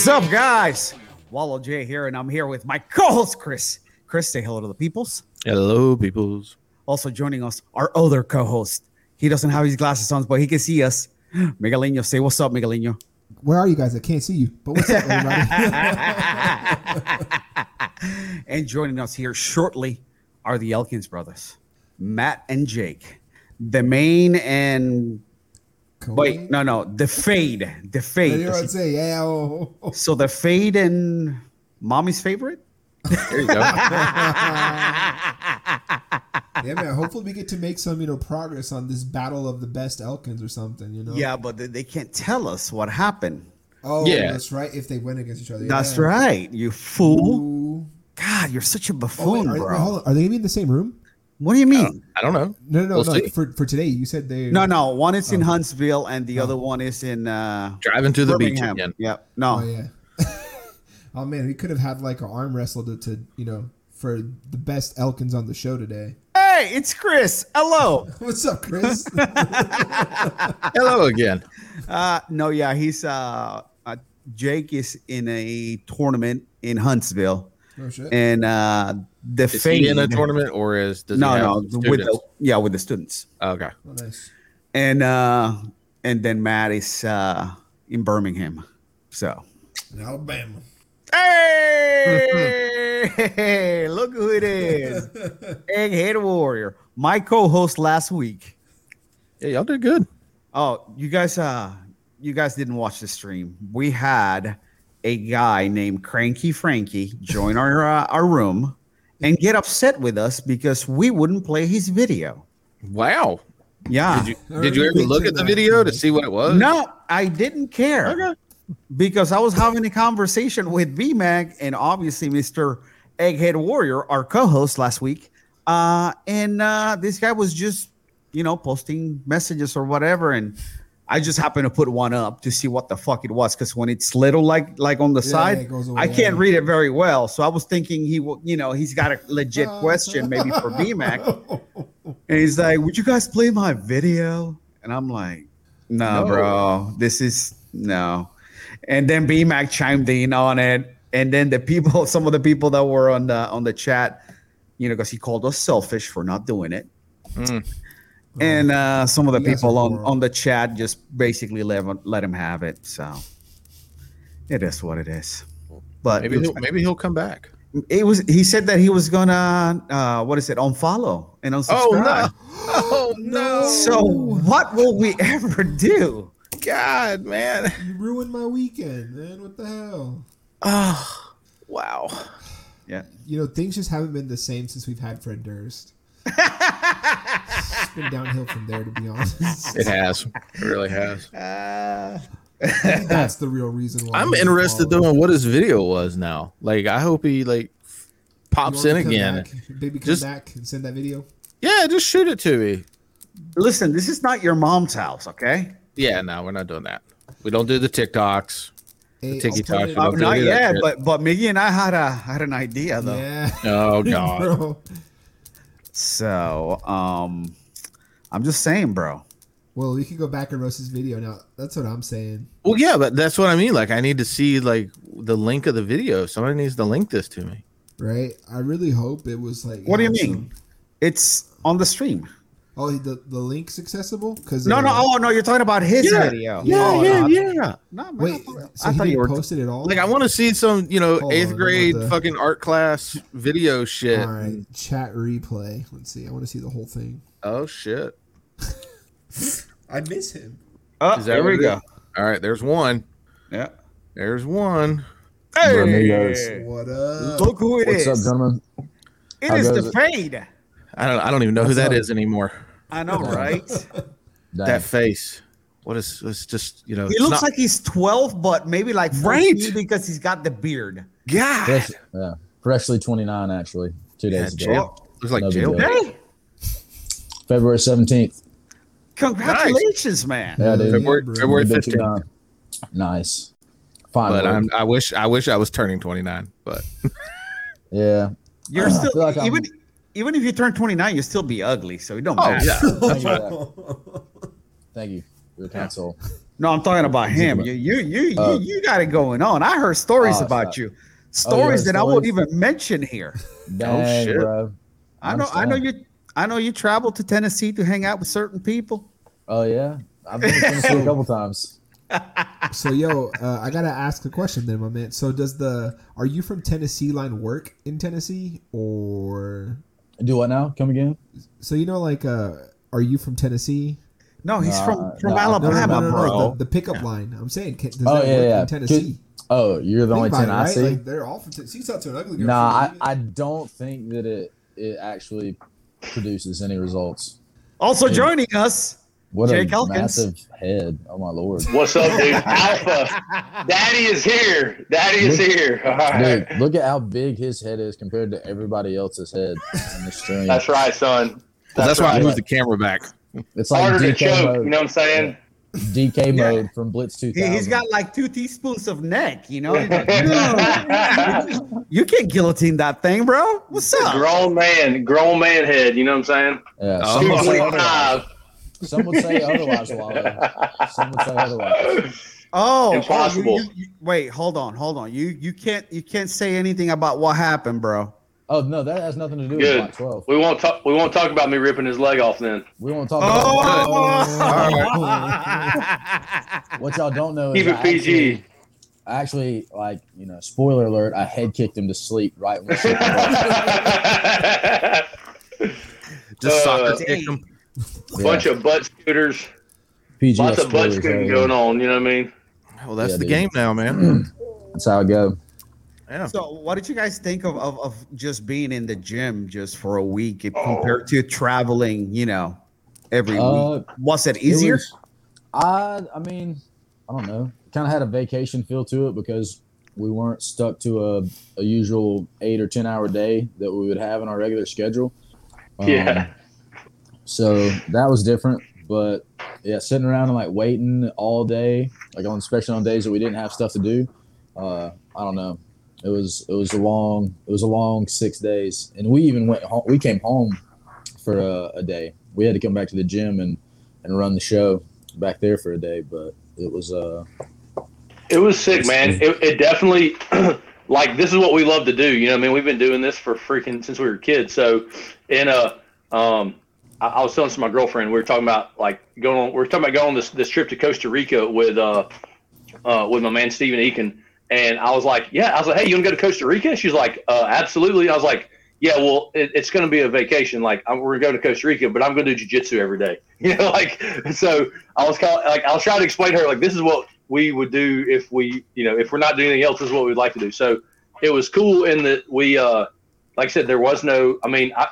is up, guys? Wallo J here, and I'm here with my co-host, Chris. Chris, say hello to the peoples. Hello, peoples. Also joining us, our other co-host. He doesn't have his glasses on, but he can see us. Megalino, say what's up, Megalino. Where are you guys? I can't see you, but what's up, everybody? And joining us here shortly are the Elkins brothers, Matt and Jake. The main and... Cool. Wait, no, the fade. So the fade and mommy's favorite? There you go. Yeah, man. Hopefully we get to make some, progress on this battle of the best Elkins or something, Yeah, but they can't tell us what happened. Oh, yeah. That's right. If they went against each other. That's right. You fool. Ooh. God, you're such a buffoon, bro. Hold on. Are they going to be in the same room? What do you mean? I don't know. No. For today, you said they... No. One is in Huntsville and the other one is in... Driving to Birmingham. The beach again. Yeah. No. Oh, yeah. Oh, man. We could have had like an arm wrestle to for the best Elkins on the show today. Hey, it's Chris. Hello. What's up, Chris? Hello again. He's... Jake is in a tournament in Huntsville. Oh, shit. And... is he in a tournament or is with the students? Okay, oh, nice. And and then Matt is in Birmingham, so in Alabama. Hey, look who it is! Egghead Warrior, my co-host last week. Yeah, y'all did good. Oh, you guys didn't watch the stream. We had a guy named Cranky Frankie join our room. And get upset with us because we wouldn't play his video. Wow. Yeah. Did you ever look at the video to see what it was? No, I didn't care. Okay. Because I was having a conversation with V-Mag and obviously Mr. Egghead Warrior, our co-host last week. And this guy was just, posting messages or whatever. And I just happened to put one up to see what the fuck it was. Because when it's little, like on the side, I can't read it very well. So I was thinking he will, he's got a legit question maybe for B-Mac. And he's like, would you guys play my video? And I'm like, no, bro, this is no. And then B-Mac chimed in on it. And then some of the people that were on the chat, because he called us selfish for not doing it. Mm. And some of the people on the chat just basically let him have it. So it is what it is. But maybe he'll come back. He said that he was gonna unfollow and unsubscribe. Oh no! So what will we ever do? God, man, you ruined my weekend, man. What the hell? Oh, wow. Yeah. Things just haven't been the same since we've had Fred Durst. It's been downhill from there, to be honest. It has. It really has. That's the real reason why. I'm interested though in what his video was now. Like, I hope he pops in again. Baby, come back and send that video. Yeah, just shoot it to me. Listen, this is not your mom's house, okay? Yeah, no, we're not doing that. We don't do the TikToks. Not yet, but Miggy and I had an idea though. Yeah. Oh God. So, I'm just saying, bro. Well, we can go back and roast his video now. That's what I'm saying. Well, yeah, but that's what I mean. I need to see the link of the video. Somebody needs to link this to me. Right. I really hope it was What do you mean? It's on the stream. Oh, the link's accessible? No, you're talking about his video. Yeah. No, wait, I thought you posted it all? I want to see some, 8th grade fucking art class video shit. All right, chat replay. Let's see. I want to see the whole thing. Oh, shit. I miss him. Oh, there we go. All right, there's one. Yeah. There's one. Hey. Amigos. What up? Look who it is. What's up, gentlemen? It is the Fade. I don't even know who that is anymore. I know, right? That face. What is? It's just He looks like he's 12, but maybe right because he's got the beard. God. Yeah, freshly 29 actually. 2 days ago. Looks like jail day. February 17th. Congratulations, man! Yeah, dude. February 15th. Nice. Finally. But I wish I was turning 29, but yeah, you're still even. Even if you turn 29, you'll still be ugly, so it don't matter. Yeah. Thank you. You're a console. No, I'm talking about him. You got it going on. I heard stories about you. Stories that I won't even mention here. Dang, oh shit. Bro. I know you traveled to Tennessee to hang out with certain people. Oh yeah. I've been to Tennessee a couple times. So yo, I gotta ask a question then, my man. So does the Are You From Tennessee line work in Tennessee, or do what now? Come again? So you know, like Are You From Tennessee? No, he's from Alabama, bro. The pickup line. I'm saying, does that work in Tennessee? Oh, you're the only 10 I see. Like, they're all from Tennessee. She's out to an ugly girl. Nah, I don't think that it actually produces any results. Also joining us, what Jake Elkins. Massive head. Oh my lord. What's up, dude? Alpha. Daddy is here. All right. Dude, look at how big his head is compared to everybody else's head in the stream. That's right, son. That's why I moved the camera back. It's like harder DK to choke, mode. You know what I'm saying? DK mode from Blitz 2000. He's got like 2 teaspoons of neck, you know? You can't guillotine that thing, bro. What's up? Grown man head, you know what I'm saying? Yeah. Some would say otherwise, Wallo. Some would say otherwise. Oh, impossible. Wait, hold on. You can't say anything about what happened, bro. Oh no, that has nothing to do with Block 12. We won't talk about me ripping his leg off then. We won't talk about it. All right. What y'all don't know is keep it PG. I actually, like, you know, spoiler alert, I head kicked him to sleep right when just soccer kicked him. Bunch of butt scooters. PGF lots of butt scooting going on, you know what I mean? Well, that's the game now, man. That's how it goes. Yeah. So what did you guys think of just being in the gym just for a week compared to traveling, you know, every week? Was it easier? I mean, I don't know. Kind of had a vacation feel to it because we weren't stuck to a usual 8 or 10 hour day that we would have in our regular schedule. So that was different. But, yeah, sitting around and, like, waiting all day, like, especially on days that we didn't have stuff to do, I don't know. It was a long 6 days, and we even went home. We came home for a day. We had to come back to the gym and run the show back there for a day. But it was sick, man. It definitely like this is what we love to do. You know, what I mean, we've been doing this for freaking since we were kids. So, and I was telling this to my girlfriend. We were talking about going on this trip to Costa Rica with my man Steven Eakin. And I was like, hey, you want to go to Costa Rica? She's like, absolutely. I was like, yeah, well, it's going to be a vacation. Like, we're going to Costa Rica, but I'm going to do jiu-jitsu every day. You know, like, so I was kind of like, I was trying to explain to her, like, this is what we would do if we, you know, if we're not doing anything else, this is what we'd like to do. So it was cool in that we, like I said, there was no, I mean, I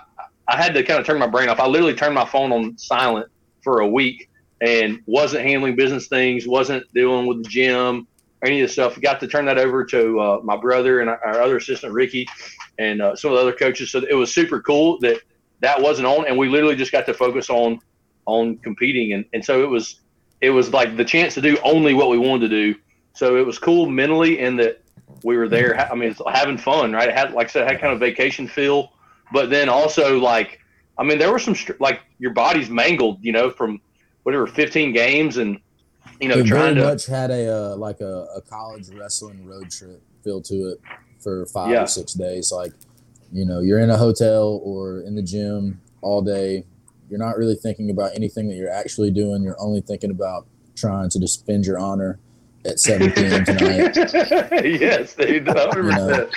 had to kind of turn my brain off. I literally turned my phone on silent for a week and wasn't handling business things, wasn't dealing with the gym. Any of the stuff. We got to turn that over to my brother and our other assistant, Ricky, and some of the other coaches. So it was super cool that wasn't on, and we literally just got to focus on competing. And so it was like the chance to do only what we wanted to do. So it was cool mentally in that we were there. I mean, it's having fun, right? It had, like I said, had kind of vacation feel, but then also like, I mean, there were some like your body's mangled, you know, from whatever 15 games and, you know, it very much had a college wrestling road trip feel to it for 5 or 6 days. Like, you know, you're in a hotel or in the gym all day. You're not really thinking about anything that you're actually doing. You're only thinking about trying to defend your honor at 7 p.m. tonight. Yes, dude. I remember that.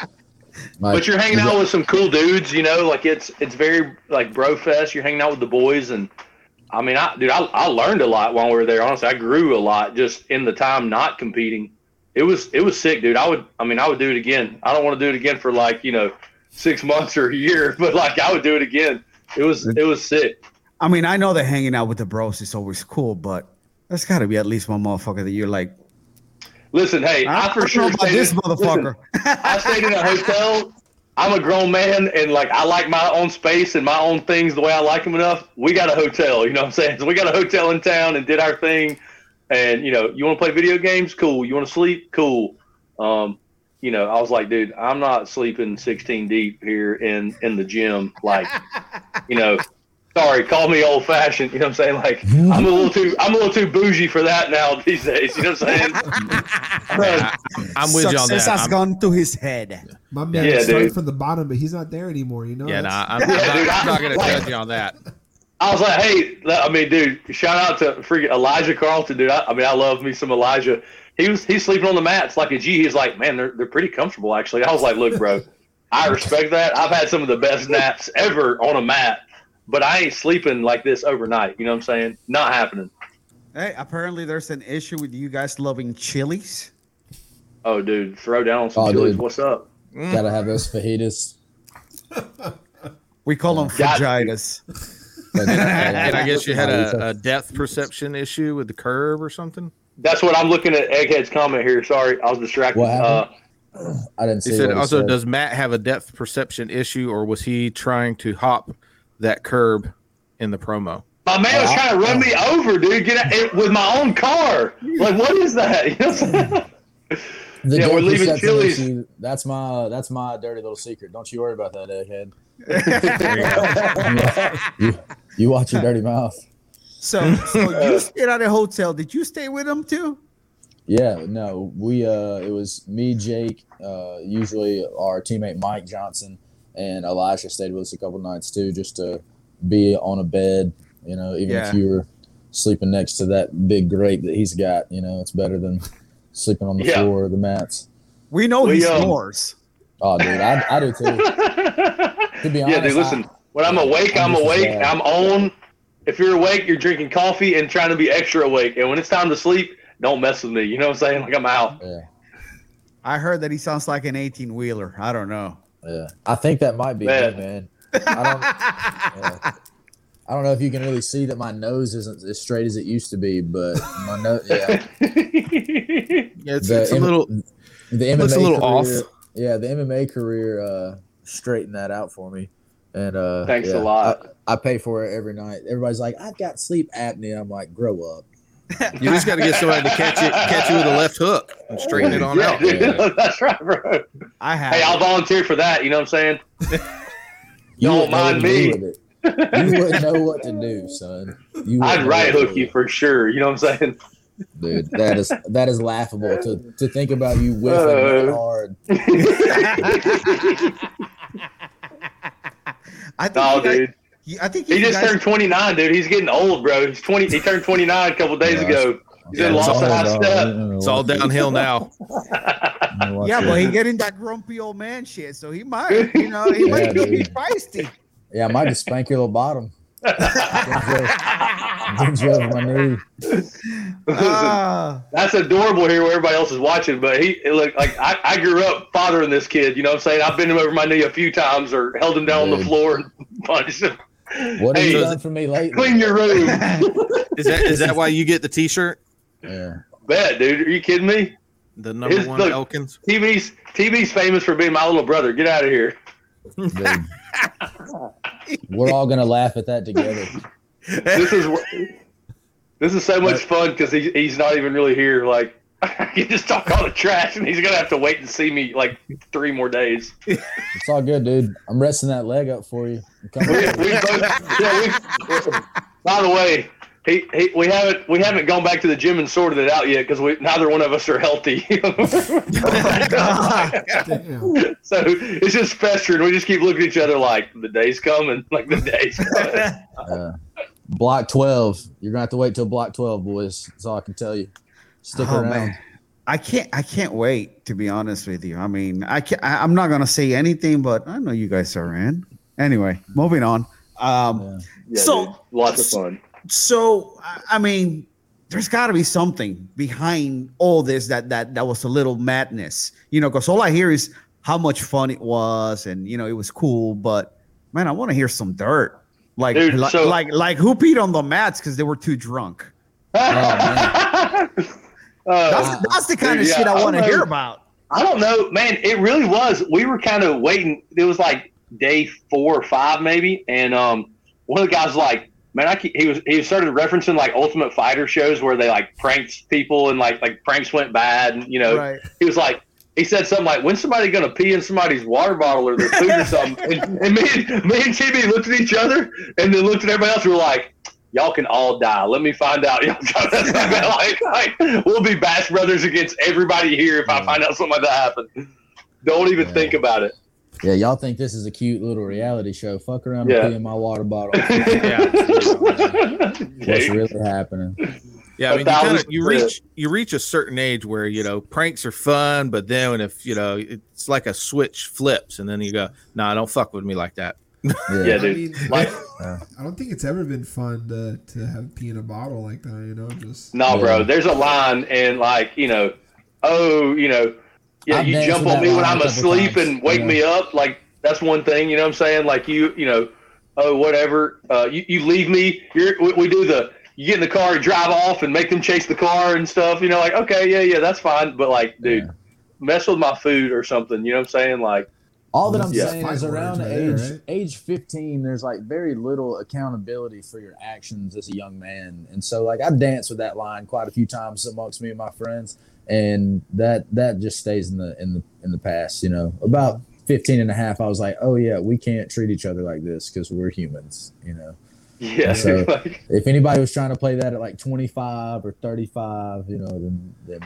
Like, but you're hanging out with some cool dudes, you know, like it's very like bro fest. You're hanging out with the boys and. I mean, I learned a lot while we were there. Honestly, I grew a lot just in the time not competing. It was sick, dude. I would do it again. I don't want to do it again for like, you know, 6 months or a year, but like I would do it again. It was sick. I mean, I know that hanging out with the bros is always cool, but there's got to be at least one motherfucker that you're like. Listen, hey, I for sure about this motherfucker. Listen, I stayed in a hotel. I'm a grown man, and, like, I like my own space and my own things the way I like them enough. We got a hotel, you know what I'm saying? So we got a hotel in town and did our thing. And, you know, you want to play video games? Cool. You want to sleep? Cool. You know, I was like, dude, I'm not sleeping 16 deep here in the gym. Like, you know, Sorry, call me old fashioned. You know what I'm saying? Like, I'm a little too bougie for that now these days. You know what I'm saying? I'm with you on that. Success has gone to his head. My man is starting from the bottom, but he's not there anymore. You know? Yeah, nah, I'm not going to judge you on that. I was like, hey, I mean, dude, shout out to freaking Elijah Carlton, dude. I love me some Elijah. He's sleeping on the mats like a G. He's like, man, they're pretty comfortable actually. I was like, look, bro, I respect that. I've had some of the best naps ever on a mat. But I ain't sleeping like this overnight. You know what I'm saying? Not happening. Hey, apparently there's an issue with you guys loving chilies. Oh, dude, throw down on some chilies. Dude. What's up? Gotta have those fajitas. We call them fajitas. And I guess you had a depth perception issue with the curve or something? That's what I'm looking at Egghead's comment here. Sorry, I was distracted. What happened? I didn't see it. Also, does Matt have a depth perception issue, or was he trying to hop that curb in the promo? My man was trying to run me over, dude. Get out with my own car. Like, what is that? We're leaving Chili's. Issue, that's my dirty little secret. Don't you worry about that, egghead. you watch your dirty mouth. So you stayed at a hotel. Did you stay with them too? Yeah, no. We it was me, Jake, usually our teammate Mike Johnson. And Elijah stayed with us a couple nights too, just to be on a bed. You know, even if you were sleeping next to that big grape that he's got, you know, it's better than sleeping on the floor or the mats. We know he snores. Oh, dude, I do too. To be honest, yeah, dude. Listen, when I'm awake, I'm awake. I'm on. If you're awake, you're drinking coffee and trying to be extra awake. And when it's time to sleep, don't mess with me. You know what I'm saying? Like, I'm out. Yeah. I heard that he sounds like an 18-wheeler. I don't know. Yeah, I think that might be it, man. I don't know if you can really see that my nose isn't as straight as it used to be, but my nose, it's a little. It looks a little off. Yeah, the MMA career straightened that out for me, and thanks a lot. I pay for it every night. Everybody's like, "I've got sleep apnea." I'm like, "Grow up." You just got to get somebody to catch you with a left hook and straighten it on out. Dude, that's right, bro. I'll volunteer for that. You know what I'm saying? Don't mind me. You wouldn't know what to do, son. I'd right hook you for sure. You know what I'm saying? Dude, that is laughable to think about you whiffing that hard. Dude. He just turned 29, dude. He's getting old, bro. He's 20. He turned 29 a couple days ago. He's in lost a high step. It's all downhill now. Yeah, but he's getting that grumpy old man shit, so he might, you know, he might be feisty. Yeah, I might just spank your little bottom. That's adorable here where everybody else is watching, but I grew up fathering this kid. You know what I'm saying? I've bent him over my knee a few times or held him down on the floor and punched him. What have you done for me lately? Clean your room. Is that why you get the T-shirt? Yeah. Bet, dude. Are you kidding me? The number one Elkins. TB's famous for being my little brother. Get out of here. Dude. We're all gonna laugh at that together. This is so much fun because he's not even really here. Like, you just talk all the trash, and he's gonna have to wait and see me like 3 more days. It's all good, dude. I'm resting that leg up for you. By the way, we haven't gone back to the gym and sorted it out yet because neither one of us are healthy. So it's just festering. We just keep looking at each other like the day's coming, Block 12. You're gonna have to wait till block 12, boys. That's all I can tell you. Stick around. Man. I can't wait, to be honest with you. I mean, I'm not gonna say anything, but I know you guys are in. Anyway, moving on. Dude, lots of fun. So, I mean, there's got to be something behind all this that was a little madness, you know, because all I hear is how much fun it was and, you know, it was cool. But, man, I want to hear some dirt. Like, dude, like who peed on the mats because they were too drunk? Oh, man. That's the kind of shit I want to hear about. I don't know, man. It really was. We were kind of waiting. It was like day 4 or 5 maybe. And one of the guys like, man, he started referencing like Ultimate Fighter shows where they like pranked people and like pranks went bad, and you know, right. He was like, he said something like, when's somebody going to pee in somebody's water bottle or their food or something? And me and TB looked at each other and then looked at everybody else and were like, y'all can all die. Let me find out. Like, we'll be Bash Brothers against everybody here if I find out something like that happened. Don't even think about it. Yeah, y'all think this is a cute little reality show. Fuck around and pee in my water bottle. What's really happening? Yeah, I mean, you reach a certain age where, you know, pranks are fun, but then when it's like a switch flips, and then you go, nah, don't fuck with me like that. Yeah, dude. I mean, I don't think it's ever been fun to have pee in a bottle like that, you know? Bro, there's a line and like, you know, you jump on me when I'm asleep and wake me up. Like, that's one thing, you know what I'm saying? Like, you leave me. You get in the car and drive off and make them chase the car and stuff, you know, like, okay, yeah, that's fine. But like, dude, mess with my food or something, you know what I'm saying? Like, all that I'm saying is around age 15, there's like very little accountability for your actions as a young man. And so like, I've danced with that line quite a few times amongst me and my friends. And that just stays in the past, you know. About 15 and a half, I was like, oh yeah, we can't treat each other like this because we're humans, you know? Yeah. So if anybody was trying to play that at like 25 or 35, you know, then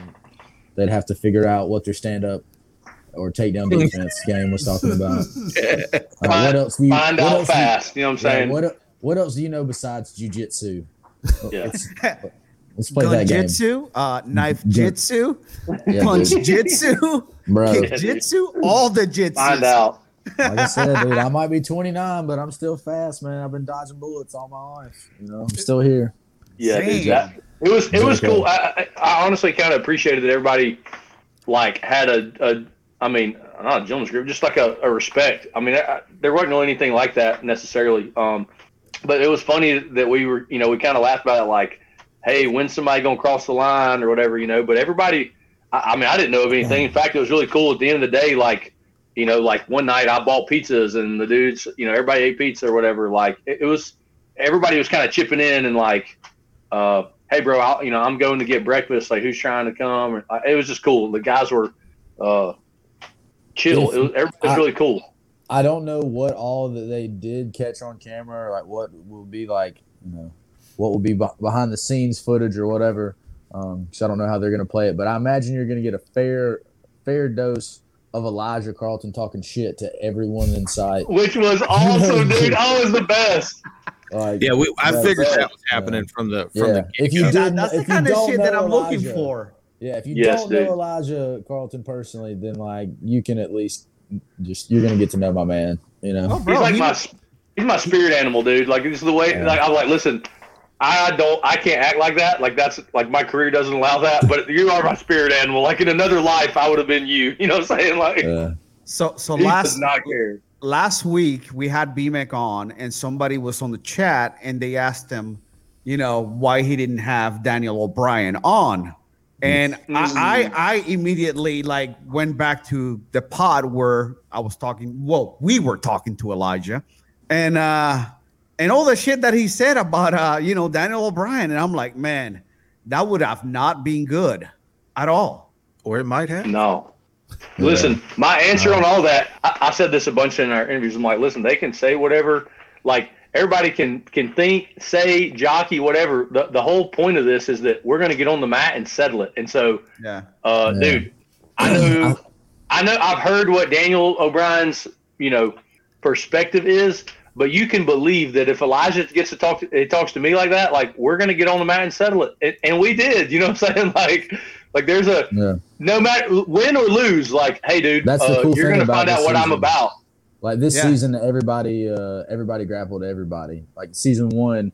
they'd have to figure out what their stand-up or takedown defense game was talking about. What else do you find out fast? You know what I'm saying? What else do you know besides jujitsu? Yeah. Let's play that game. Jitsu, knife jitsu, punch jitsu, kick jitsu, all the jitsu. Find out. Like I said, dude, I might be 29, but I'm still fast, man. I've been dodging bullets all my life. You know, I'm still here. Yeah, exactly. It was cool. I honestly kind of appreciated that everybody like had not a gentleman's group, just like a respect. I mean, there wasn't anything like that necessarily. But it was funny that we were, you know, we kind of laughed about it, like, hey, when's somebody gonna cross the line or whatever, you know? But everybody, I didn't know of anything. In fact, it was really cool. At the end of the day, like, you know, like one night I bought pizzas and the dudes, you know, everybody ate pizza or whatever. Like it was, everybody was kind of chipping in and like, hey bro, I'm going to get breakfast. Like who's trying to come? And it was just cool. The guys were chill. It was really cool. I don't know what all that they did catch on camera, or like what will be like, you know, what will be behind the scenes footage or whatever. So I don't know how they're going to play it, but I imagine you're going to get a fair dose of Elijah Carlton talking shit to everyone in sight, which was awesome, dude. I was the best. Like, yeah, I figured that was happening from the get-go. If you didn't, that's the kind of shit that I'm looking for. Yeah, if you don't know Elijah Carlton personally, then like you can at least you're gonna get to know my man. You know, he's my spirit animal, dude. Like this is the way. Yeah. Like I'm like, listen, I can't act like that. Like that's like my career doesn't allow that, but you are my spirit animal. Like in another life, I would have been you. You know what I'm saying? Like, so last week we had B-Mac on and somebody was on the chat and they asked him, you know, why he didn't have Daniel O'Brien on. And I immediately like went back to the pod where we were talking to Elijah and all the shit that he said about, you know, Daniel O'Brien. And I'm like, man, that would have not been good at all. Or it might have. No. Yeah. Listen, my answer on all that, I said this a bunch in our interviews. I'm like, listen, they can say whatever. Like, everybody can think, say, jockey, whatever. The whole point of this is that we're going to get on the mat and settle it. And so, dude, I know I've heard what Daniel O'Brien's, you know, perspective is. But you can believe that if Elijah gets to talks to me like that, like we're gonna get on the mat and settle it, and we did. You know what I'm saying? Like there's a no matter win or lose, like hey dude, that's the cool you're thing gonna about find out what season. I'm about. Like this season, everybody grappled everybody. Like season one,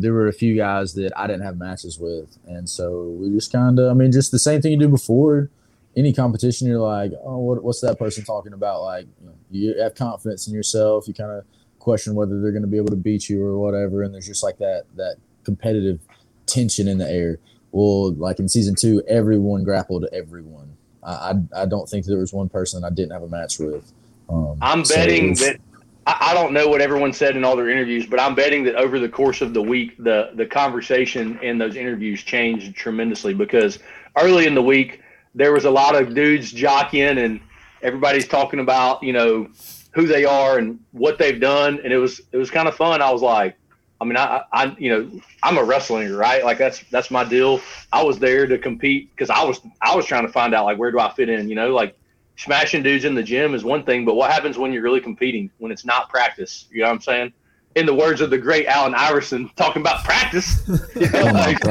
there were a few guys that I didn't have matches with, and so we just kind of, I mean, just the same thing you do before any competition. You're like, oh, what's that person talking about? Like you have confidence in yourself. You kind of question whether they're going to be able to beat you or whatever, and there's just like that competitive tension in the air. Well, like in season two, everyone grappled everyone. I don't think there was one person I didn't have a match with. That I don't know what everyone said in all their interviews, but I'm betting that over the course of the week the conversation in those interviews changed tremendously, because early in the week there was a lot of dudes jockeying and everybody's talking about, you know, who they are and what they've done. And it was kind of fun. I was like, I mean, I you know, I'm a wrestler, right? Like that's my deal. I was there to compete because I was trying to find out, like, where do I fit in? You know, like smashing dudes in the gym is one thing, but what happens when you're really competing, when it's not practice? You know what I'm saying? In the words of the great Allen Iverson, talking about practice. You know, like,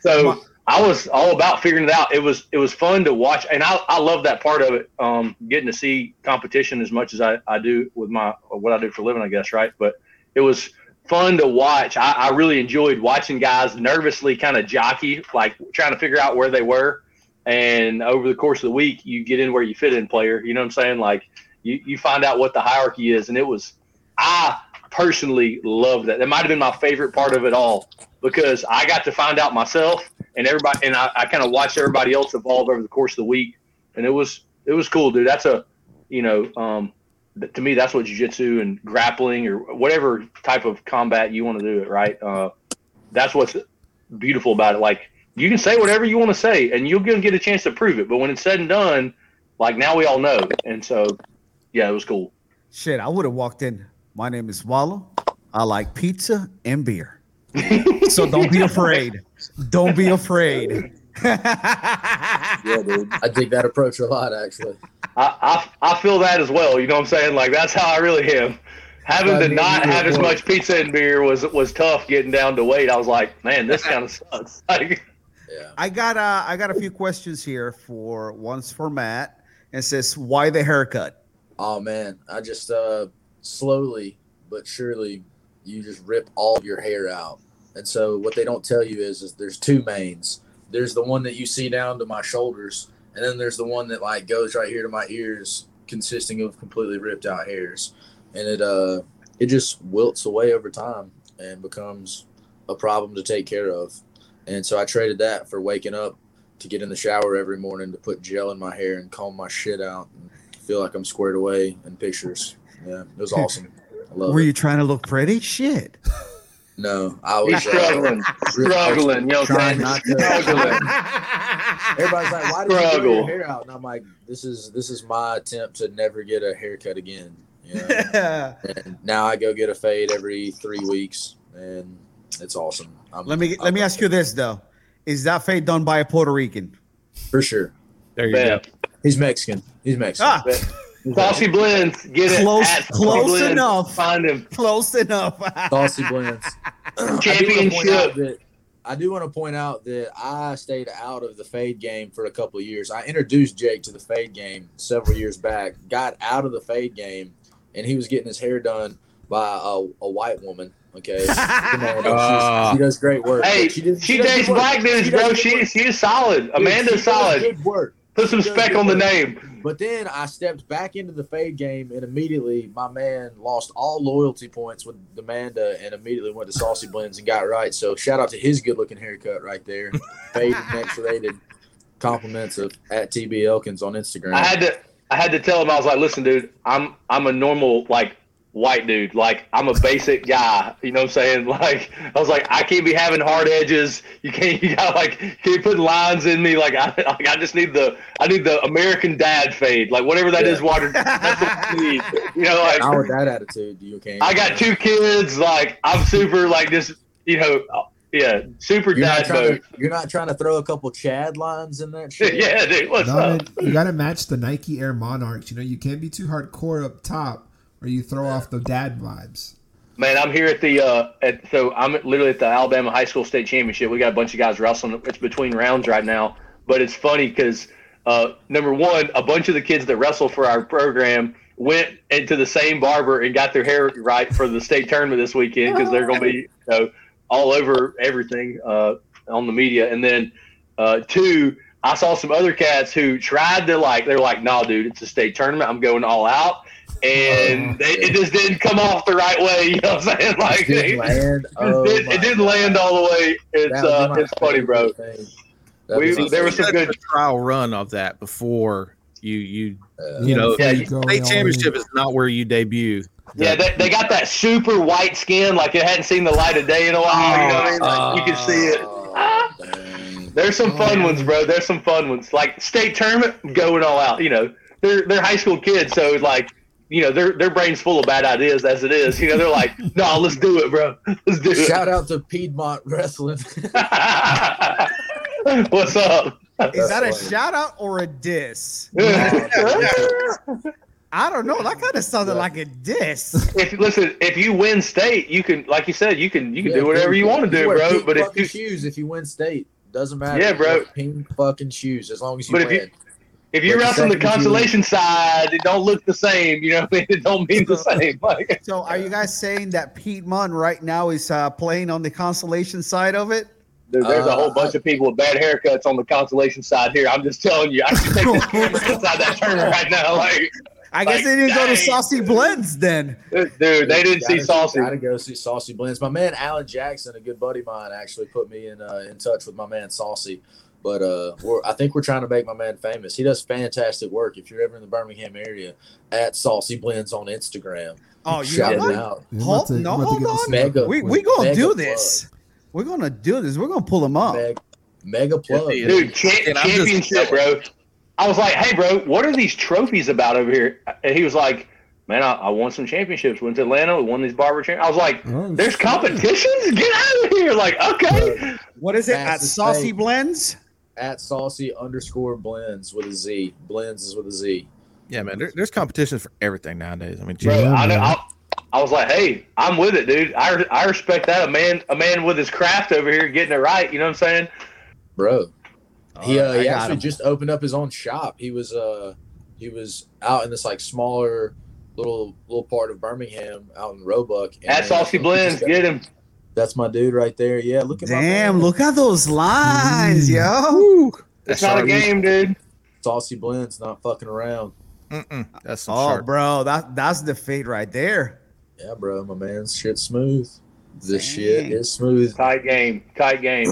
so I was all about figuring it out. It was fun to watch, and I love that part of it, getting to see competition as much as I do with what I do for a living, I guess, right? But it was fun to watch. I really enjoyed watching guys nervously kind of jockey, like trying to figure out where they were. And over the course of the week, you get in where you fit in, player. You know what I'm saying? Like you find out what the hierarchy is, and I personally loved that. That might have been my favorite part of it all, because I got to find out myself. And everybody, and I kind of watched everybody else evolve over the course of the week, and it was cool, dude. That's to me, that's what jiu-jitsu and grappling or whatever type of combat you want to do it, right? That's what's beautiful about it. Like, you can say whatever you want to say, and you're gonna get a chance to prove it. But when it's said and done, like, now we all know, and so yeah, it was cool. Shit, I would have walked in. My name is Wallo. I like pizza and beer. So don't be afraid. Don't be afraid. Yeah, dude. I take that approach a lot, actually. I feel that as well. You know what I'm saying? Like, that's how I really am. Having to not have as much pizza and beer was tough getting down to weight. I was like, man, this kind of sucks. Like, yeah. I got a few questions here for Matt, and says, why the haircut? Oh man, I just slowly but surely you just rip all of your hair out. And so what they don't tell you is there's two manes. There's the one that you see down to my shoulders, and then there's the one that, like, goes right here to my ears, consisting of completely ripped out hairs. And it just wilts away over time and becomes a problem to take care of. And so I traded that for waking up to get in the shower every morning to put gel in my hair and comb my shit out and feel like I'm squared away in pictures. Yeah, it was awesome. I love Were you trying to look pretty? Shit. No, I was struggling. You know, trying not to. Everybody's like, "Why do you grow your hair out?" And I'm like, "This is my attempt to never get a haircut again." You know? Yeah. And now I go get a fade every 3 weeks, and it's awesome. Let me ask you this though: is that fade done by a Puerto Rican? For sure. There you go. He's Mexican. Ah. Saucy Blendz, get it. Close enough. Find him. Close enough. Saucy Blendz. Championship. I do want to point out that I stayed out of the fade game for a couple of years. I introduced Jake to the fade game several years back, got out of the fade game, and he was getting his hair done by a white woman. Okay. She does great work. Hey, she dates black dudes, bro. She's solid. Amanda's solid. Good work. Put some speck on the name. But then I stepped back into the fade game, and immediately my man lost all loyalty points with Amanda and immediately went to Saucy Blendz and got right. So shout out to his good-looking haircut right there. Fade and Next Rated. Compliments of @TB Elkins on Instagram. I had to tell him. I was like, listen, dude, I'm a normal, like, white dude. Like, I'm a basic guy. You know what I'm saying? Like, I was like, I can't be having hard edges. You can't put lines in me. Like I just need the American dad fade. Like, whatever that is, water. That's what I need. You know, like, not with that attitude, you can't. I got 2 kids. Like, I'm super, like, just, you know, yeah, super dad mode. You're not trying to throw a couple Chad lines in that shit. Yeah, dude, what's up? You got to match the Nike Air Monarchs. You know, you can't be too hardcore up top, or you throw off the dad vibes. Man, I'm here at the so I'm literally at the Alabama High School State Championship. We got a bunch of guys wrestling. It's between rounds right now, but it's funny because number one, a bunch of the kids that wrestle for our program went into the same barber and got their hair right for the state tournament this weekend because they're going to be, you know, all over everything on the media. And then two, I saw some other cats who tried to, like, they're like, nah, dude, it's a state tournament. I'm going all out. And it just didn't come off the right way, you know what I'm saying? Like, it didn't land all the way. It's funny, bro. There was some good trial run of that before you know, state championship is not where you debut. Yeah, they got that super white skin, like it hadn't seen the light of day in a while. You know what I mean? Like, you can see it. There's some fun ones, bro. There's some fun ones. Like state tournament, going all out. You know, they're high school kids, so it's like, you know, their brain's full of bad ideas as it is. You know, they're like, no, let's do it, bro. Let's do it. Shout out to Piedmont Wrestling. What's up? Is that a shout out or a diss? I don't know. That kind of sounded like a diss. If you win state, you can, like you said, you can do whatever you want to do, bro. But if you shoes, if you win state, doesn't matter. Yeah, bro. Pink fucking shoes, as long as you win. If you're out on the consolation side, it don't look the same. You know what I mean? It don't mean the same. Like, so are you guys saying that Piedmont right now is playing on the consolation side of it? There's a whole bunch of people with bad haircuts on the consolation side here. I'm just telling you. I can take this camera inside that tournament right now. Like, I guess they didn't go to Saucy Blendz then. Dude, they didn't see Saucy. I got to go see Saucy Blendz. My man Alan Jackson, a good buddy of mine, actually put me in touch with my man Saucy. But I think we're trying to make my man famous. He does fantastic work. If you're ever in the Birmingham area, at Saucy Blendz on Instagram. Oh, you know what? Hold on. We're going to do this. We're going to do this. We're going to pull him up. Mega plug. Dude, championship, bro. I was like, hey, bro, what are these trophies about over here? And he was like, man, I won some championships. Went to Atlanta, won these barber champions. I was like, there's competitions? Get out of here. Like, okay. Bro, what is it? At Saucy Blendz? At Saucy_Blendz with a Z. Blendz is with a Z. Yeah, man. There's competitions for everything nowadays. I mean, bro, I was like, hey, I'm with it, dude. I respect that. A man with his craft over here getting it right. You know what I'm saying? Bro. He actually just opened up his own shop. He was out in this like smaller little part of Birmingham out in Roebuck. At Saucy Blendz. Get him. That's my dude right there. Yeah, look at my man. Look at those lines, yo. That's not a game, dude. Saucy Blendz, not fucking around. That's sharp. Bro, that's the fade right there. Yeah, bro, my man's shit's smooth. Shit is smooth. Tight game. Actually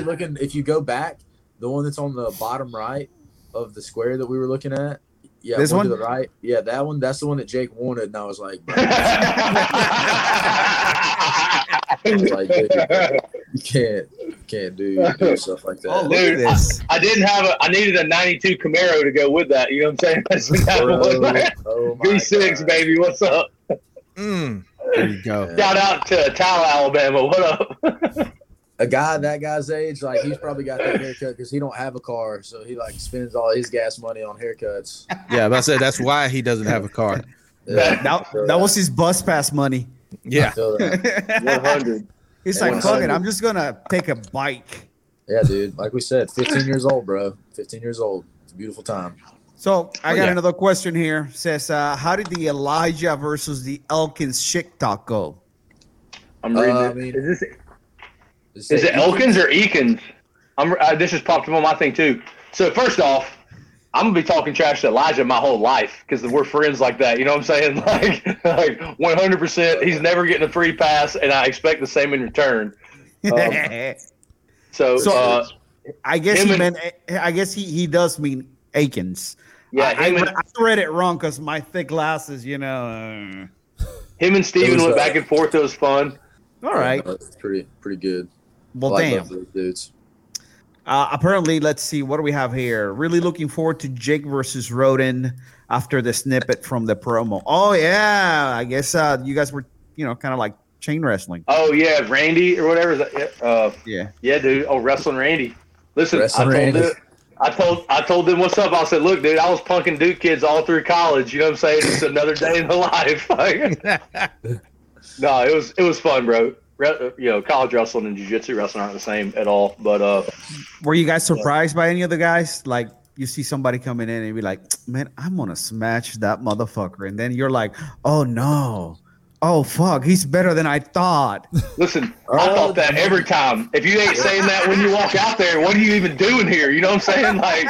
looking. If you go back, the one that's on the bottom right of the square that we were looking at. Yeah, this one to the right. Yeah, that one. That's the one that Jake wanted, and I was like, bro. You can't do stuff like that. Oh, look at this. I didn't have I needed a 92 Camaro to go with that. You know what I'm saying? Bro, V6, God. Baby. What's up? There you go. Shout out to Tyler, Alabama. What up? A guy that guy's age, like, he's probably got that haircut because he don't have a car, so he like spends all his gas money on haircuts. Yeah, but I said that's why he doesn't have a car. Yeah, that was his bus pass money. Yeah, 100. He's like, fuck it, I'm just gonna take a bike. Yeah, dude. Like we said, 15 years old, bro. 15 years old. It's a beautiful time. So I got another question here. It says, how did the Elijah versus the Elkins chick talk go? I'm reading it. Is this? Is it Elkins or Eakins? This has popped up on my thing, too. So, first off, I'm going to be talking trash to Elijah my whole life because we're friends like that. You know what I'm saying? Like 100%. He's never getting a free pass, and I expect the same in return. So I guess he does mean Eakins. Yeah, I read it wrong because my thick glasses, you know. Him and Steven went back and forth. It was fun. All right. That's pretty good. Well, damn. Those dudes. Apparently, let's see. What do we have here? Really looking forward to Jake versus Roden after the snippet from the promo. Oh, yeah. I guess you guys were, you know, kind of like chain wrestling. Oh, yeah. Randy or whatever. Yeah. Yeah, dude. Oh, Wrestling Randy. Listen, I told them what's up. I said, look, dude, I was punking Duke kids all through college. You know what I'm saying? It's another day in the life. No, it was fun, bro. You know, college wrestling and jiu-jitsu wrestling aren't the same at all. But were you guys surprised by any of the guys? Like, you see somebody coming in and be like, "Man, I'm gonna smash that motherfucker," and then you're like, "Oh no, oh fuck, he's better than I thought." Listen, I thought that every time. If you ain't saying that when you walk out there, what are you even doing here? You know what I'm saying? Like,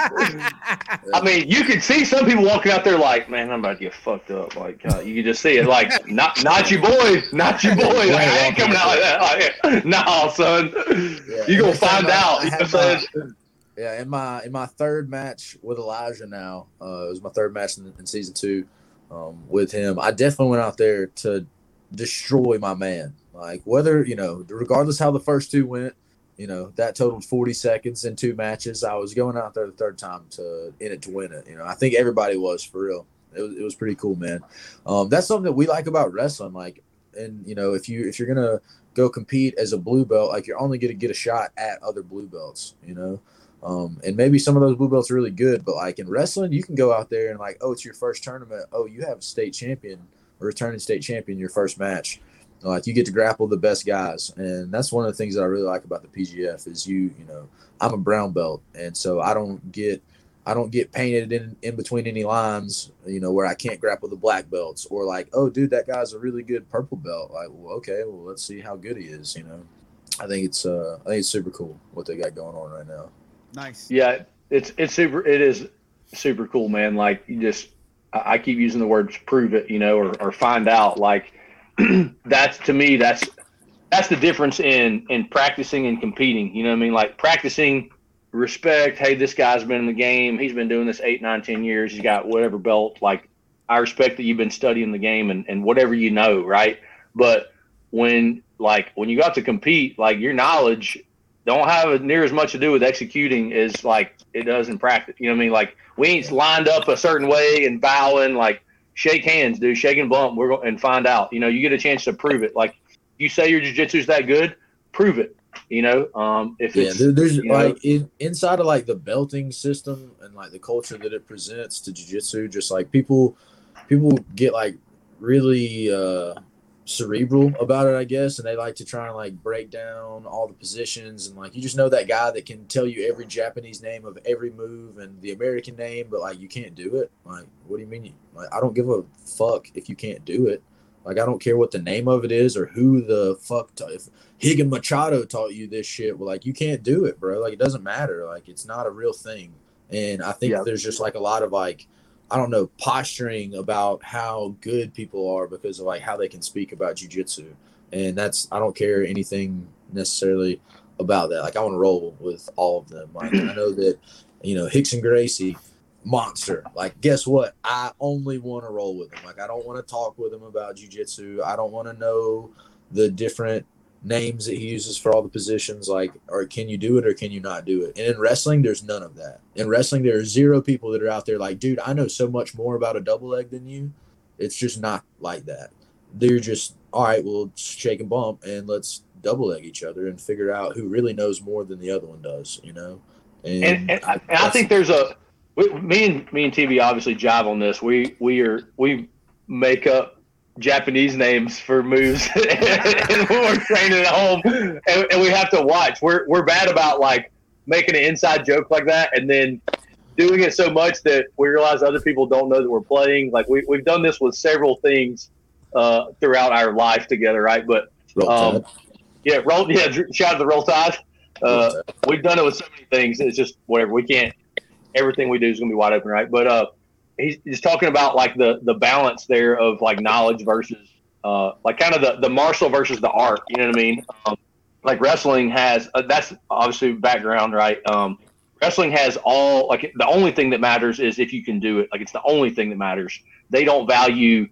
I mean, you can see some people walking out there like, "Man, I'm about to get fucked up." Like, you can just see it. Like, not your boy. Like, I ain't coming out like that. Like, nah, son, you gonna find out. You know what I'm saying? Yeah, in my third match with Elijah now, it was my third match in season 2 with him. I definitely went out there to destroy my man. Like, whether, you know, regardless how the first two went, You know, that totaled 40 seconds in two matches. I was going out there the third time to win it. You know, I think everybody was, for real. It was pretty cool, man. That's something that we like about wrestling. Like, and you know, if you're gonna go compete as a blue belt, like, you're only gonna get a shot at other blue belts. You know, and maybe some of those blue belts are really good, but like in wrestling, you can go out there and like, oh, it's your first tournament. Oh, you have a state champion, a returning state champion, your first match. Like, you get to grapple the best guys, and that's one of the things that I really like about the PGF is you know, I'm a brown belt, and so I don't get painted in between any lines, you know, where I can't grapple the black belts, or like, oh, dude, that guy's a really good purple belt. Like, well, okay, well, let's see how good he is. You know, I think it's super cool what they got going on right now. Nice. Yeah, it is super cool, man. Like, you just, I keep using the words prove it, you know, or find out. Like, that's, to me, that's the difference in practicing and competing. You know what I mean? Like, practicing, respect, hey, this guy's been in the game, he's been doing this 8, 9, 10 years, he's got whatever belt, like, I respect that you've been studying the game and whatever, you know, right? But when you got to compete, like, your knowledge don't have near as much to do with executing as like it does in practice. You know what I mean? Like, we ain't lined up a certain way and bowing, like, shake hands, dude, shake and bump, we're going and find out. You know, you get a chance to prove it. Like, you say your jiu-jitsu's that good, prove it. You know, if it's, there's, you know, like, inside of like the belting system and like the culture that it presents to jiu-jitsu, just like people get like really cerebral about it, I guess, and they like to try and like break down all the positions, and like, you just know that guy that can tell you every Japanese name of every move and the American name, but like, you can't do it. Like, what do you mean? Like, I don't give a fuck if you can't do it. Like, I don't care what the name of it is or who the fuck if Higgin Machado taught you this shit. Well, like, you can't do it, bro. Like, it doesn't matter. Like, it's not a real thing. And I think there's just like a lot of like, I don't know, posturing about how good people are because of like how they can speak about jiu-jitsu. And that's, I don't care anything necessarily about that. Like, I want to roll with all of them. Like, I know that, you know, Hickson Gracie, monster. Like, guess what? I only want to roll with him. Like, I don't want to talk with him about jiu-jitsu. I don't want to know the different names that he uses for all the positions. Like, or can you do it or can you not do it? And in wrestling, there's none of that. In wrestling, there are zero people that are out there like, dude, I know so much more about a double leg than you. It's just not like that. They're just, all right, we'll shake and bump and let's double leg each other and figure out who really knows more than the other one does, you know? And I think there's a, Me and TB obviously jive on this. We make up Japanese names for moves, and when we're training at home, and we have to watch. We're bad about like making an inside joke like that, and then doing it so much that we realize other people don't know that we're playing. Like we've done this with several things throughout our life together, right? But shout out to Roll Tide. We've done it with so many things. It's just whatever we can't. Everything we do is going to be wide open, right? But he's talking about, like, the balance there of, like, knowledge versus, like, kind of the martial versus the art, you know what I mean? Like, wrestling has – that's obviously background, right? Wrestling has all – like, the only thing that matters is if you can do it. Like, it's the only thing that matters. They don't value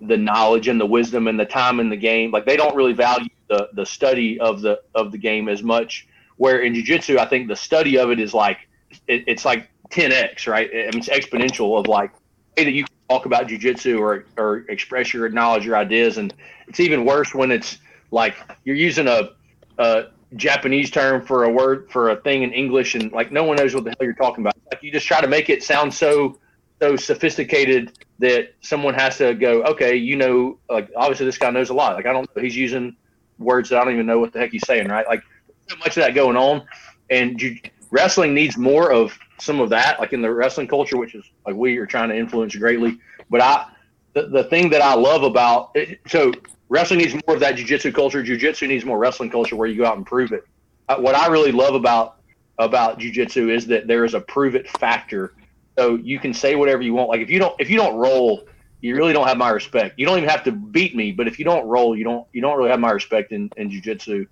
the knowledge and the wisdom and the time in the game. Like, they don't really value the study of the game as much, where in jiu-jitsu I think the study of it is, like – it's, like – 10x, right? I mean, it's exponential of like the way that you can talk about jiu-jitsu or express your knowledge, your ideas. And it's even worse when it's like you're using a Japanese term for a word for a thing in English, and like no one knows what the hell you're talking about. Like you just try to make it sound so sophisticated that someone has to go, okay, you know, like obviously this guy knows a lot. Like I don't know, he's using words that I don't even know what the heck he's saying, right? Like so much of that going on, and wrestling needs more of some of that, like in the wrestling culture, which is like we are trying to influence greatly. But the thing that I love about it, so wrestling needs more of that jiu-jitsu culture. Jiu-jitsu needs more wrestling culture where you go out and prove it. What I really love about jiu-jitsu is that there is a prove it factor. So you can say whatever you want. Like if you don't roll, you really don't have my respect. You don't even have to beat me, but if you don't roll, you don't really have my respect in jiu-jitsu.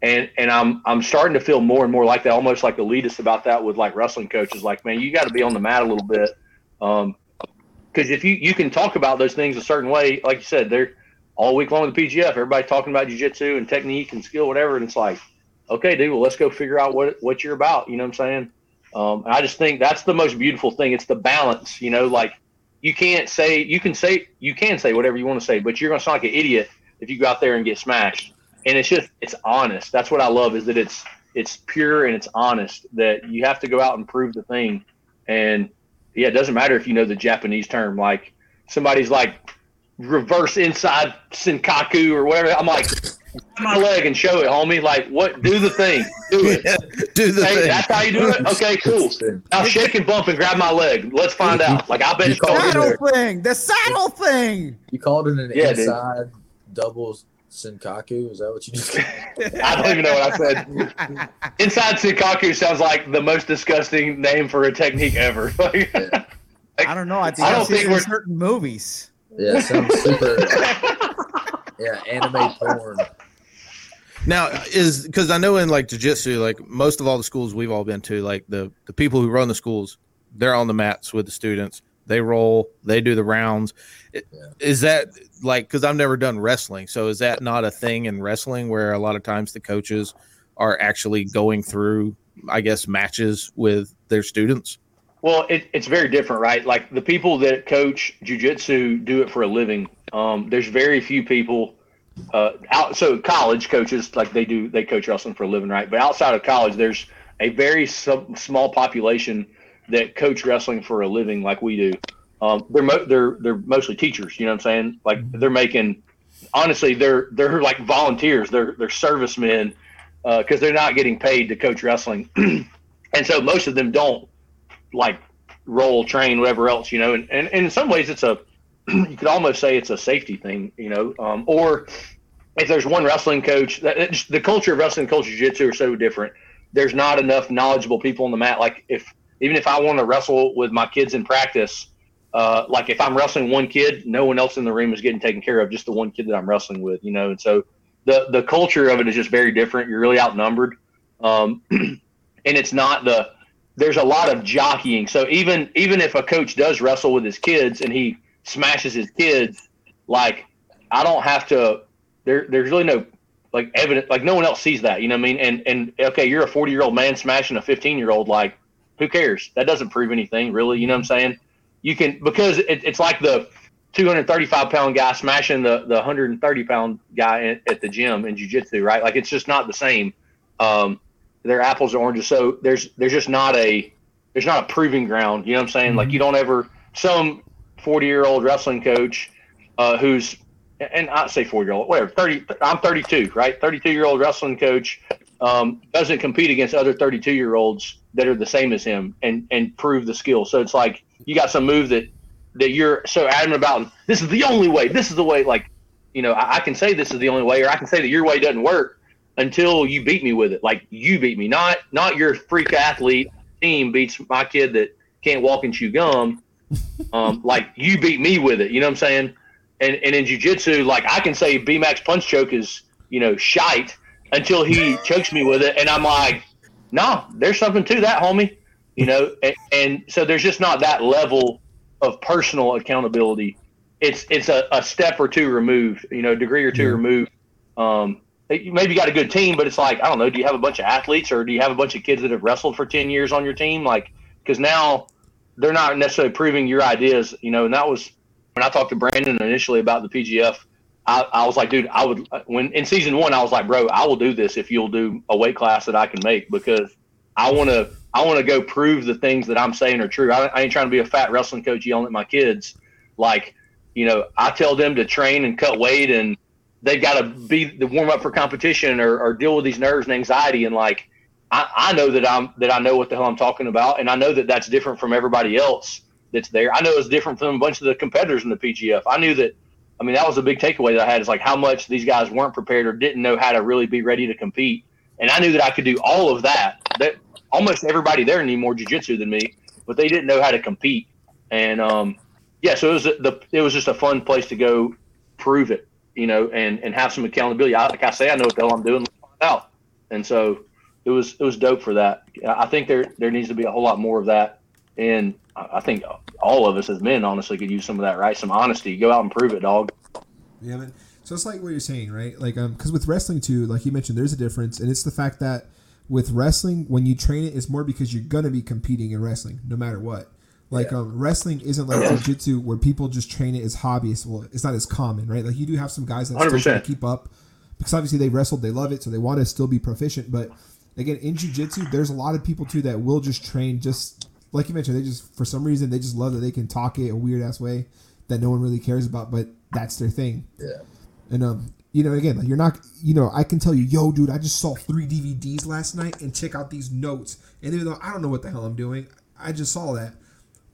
And I'm starting to feel more and more like that, almost like elitist about that with like wrestling coaches. Like, man, you got to be on the mat a little bit, because if you can talk about those things a certain way, like you said, they're all week long with the PGF. Everybody's talking about jiu-jitsu and technique and skill, whatever, and it's like, okay, dude, well, let's go figure out what you're about. You know what I'm saying? And I just think that's the most beautiful thing. It's the balance, you know, like you can't say, you can say whatever you want to say, but you're going to sound like an idiot if you go out there and get smashed. And it's just, it's honest. That's what I love, is that it's pure and it's honest, that you have to go out and prove the thing. And yeah, it doesn't matter if you know the Japanese term, like somebody's like reverse inside Senkaku or whatever. I'm like, my leg and show it, homie. Like, what? Do the thing. Do it. Yeah, do the thing. That's how you do it? Okay, cool. Now shake and bump and grab my leg. Let's find out. Like, I bet it's called the saddle thing. You called it an inside doubles Senkaku. Is that what you just said? I don't even know what I said. Inside Senkaku sounds like the most disgusting name for a technique ever. Like, yeah. Like, I don't know. I think we're certain movies. Yeah, sounds super. Yeah, anime porn. Now, because I know in like jiu-jitsu, like most of all the schools we've all been to, like the people who run the schools, they're on the mats with the students. They roll, they do the rounds. Is that like, because I've never done wrestling, so is that not a thing in wrestling where a lot of times the coaches are actually going through, I guess, matches with their students? Well, it's very different, right? Like the people that coach jiu-jitsu do it for a living. There's very few people out. So college coaches, like they coach wrestling for a living, right? But outside of college, there's a very small population that coach wrestling for a living, like we do. They're mostly teachers. You know what I'm saying? Like they're making, honestly, they're like volunteers. They're servicemen because they're not getting paid to coach wrestling, and so most of them don't like roll, train, whatever else, you know, and in some ways it's you could almost say it's a safety thing, you know, or if there's one wrestling coach, the culture of wrestling and culture jiu-jitsu are so different. There's not enough knowledgeable people on the mat. Like even if I want to wrestle with my kids in practice, like if I'm wrestling one kid, no one else in the room is getting taken care of, just the one kid that I'm wrestling with, you know? And so the culture of it is just very different. You're really outnumbered. And it's not there's a lot of jockeying. So even if a coach does wrestle with his kids and he smashes his kids, like I don't have to, there's really no like evidence, like no one else sees that, you know what I mean? And okay, you're a 40-year-old man smashing a 15-year-old. Like who cares? That doesn't prove anything really. You know what I'm saying? You can, because it's like the 235 pound guy smashing the 130 pound guy at the gym in jiu-jitsu, right? Like it's just not the same. They're apples and oranges. So there's just not a proving ground. You know what I'm saying? Like you don't ever, some 40-year-old wrestling coach who's, and I'd say 40-year-old, whatever, 30, I'm 32, right? 32-year-old wrestling coach doesn't compete against other 32-year-olds that are the same as him and prove the skill. So it's like, you got some move that you're so adamant about, this is the only way, this is the way, like, you know, I can say this is the only way, or I can say that your way doesn't work, until you beat me with it. Like you beat me, not your freak athlete team beats my kid that can't walk and chew gum. Like you beat me with it. You know what I'm saying? And in jiu-jitsu, like I can say B-Mac's punch choke is, you know, shite until he chokes me with it. And I'm like, nah, there's something to that, homie. You know? And so there's just not that level of personal accountability. It's a step or two removed, you know, degree or two removed. Maybe you got a good team, but it's like, I don't know, do you have a bunch of athletes or do you have a bunch of kids that have wrestled for 10 years on your team? Like, because now they're not necessarily proving your ideas, you know, and that was when I talked to Brandon initially about the PGF. I was like, dude, when in season one, I was like, bro, I will do this if you'll do a weight class that I can make, because I want to go prove the things that I'm saying are true. I ain't trying to be a fat wrestling coach yelling at my kids. Like, you know, I tell them to train and cut weight and they've got to be the warm up for competition or deal with these nerves and anxiety. And like, I know that I know what the hell I'm talking about. And I know that that's different from everybody else that's there. I know it's different from a bunch of the competitors in the PGF. I knew that, I mean, that was a big takeaway that I had, is like how much these guys weren't prepared or didn't know how to really be ready to compete. And I knew that I could do all of that almost everybody there knew more jiu-jitsu than me, but they didn't know how to compete. And yeah, so it was just a fun place to go prove it, you know, and have some accountability. Like I say, I know what the hell I'm doing. Let's find out. And so it was dope for that. I think there needs to be a whole lot more of that. And I think all of us as men honestly could use some of that, right? Some honesty. Go out and prove it, dog. Yeah, man. So it's like what you're saying, right? Like, because with wrestling too, like you mentioned, there's a difference, and it's the fact that with wrestling, when you train it, it's more because you're gonna be competing in wrestling no matter what. Like, wrestling isn't like jiu-jitsu where people just train it as hobbyists. Well, it's not as common, right? Like, you do have some guys that still try to keep up because obviously they wrestled, they love it, so they want to still be proficient. But again, in jiu-jitsu, there's a lot of people too that will just train just like you mentioned. They just, for some reason, they just love that they can talk it a weird ass way that no one really cares about, but that's their thing. Yeah. And you know, again, like, you're not, you know, I can tell you, yo, dude, I just saw 3 DVDs last night and check out these notes. And even though I don't know what the hell I'm doing, I just saw that.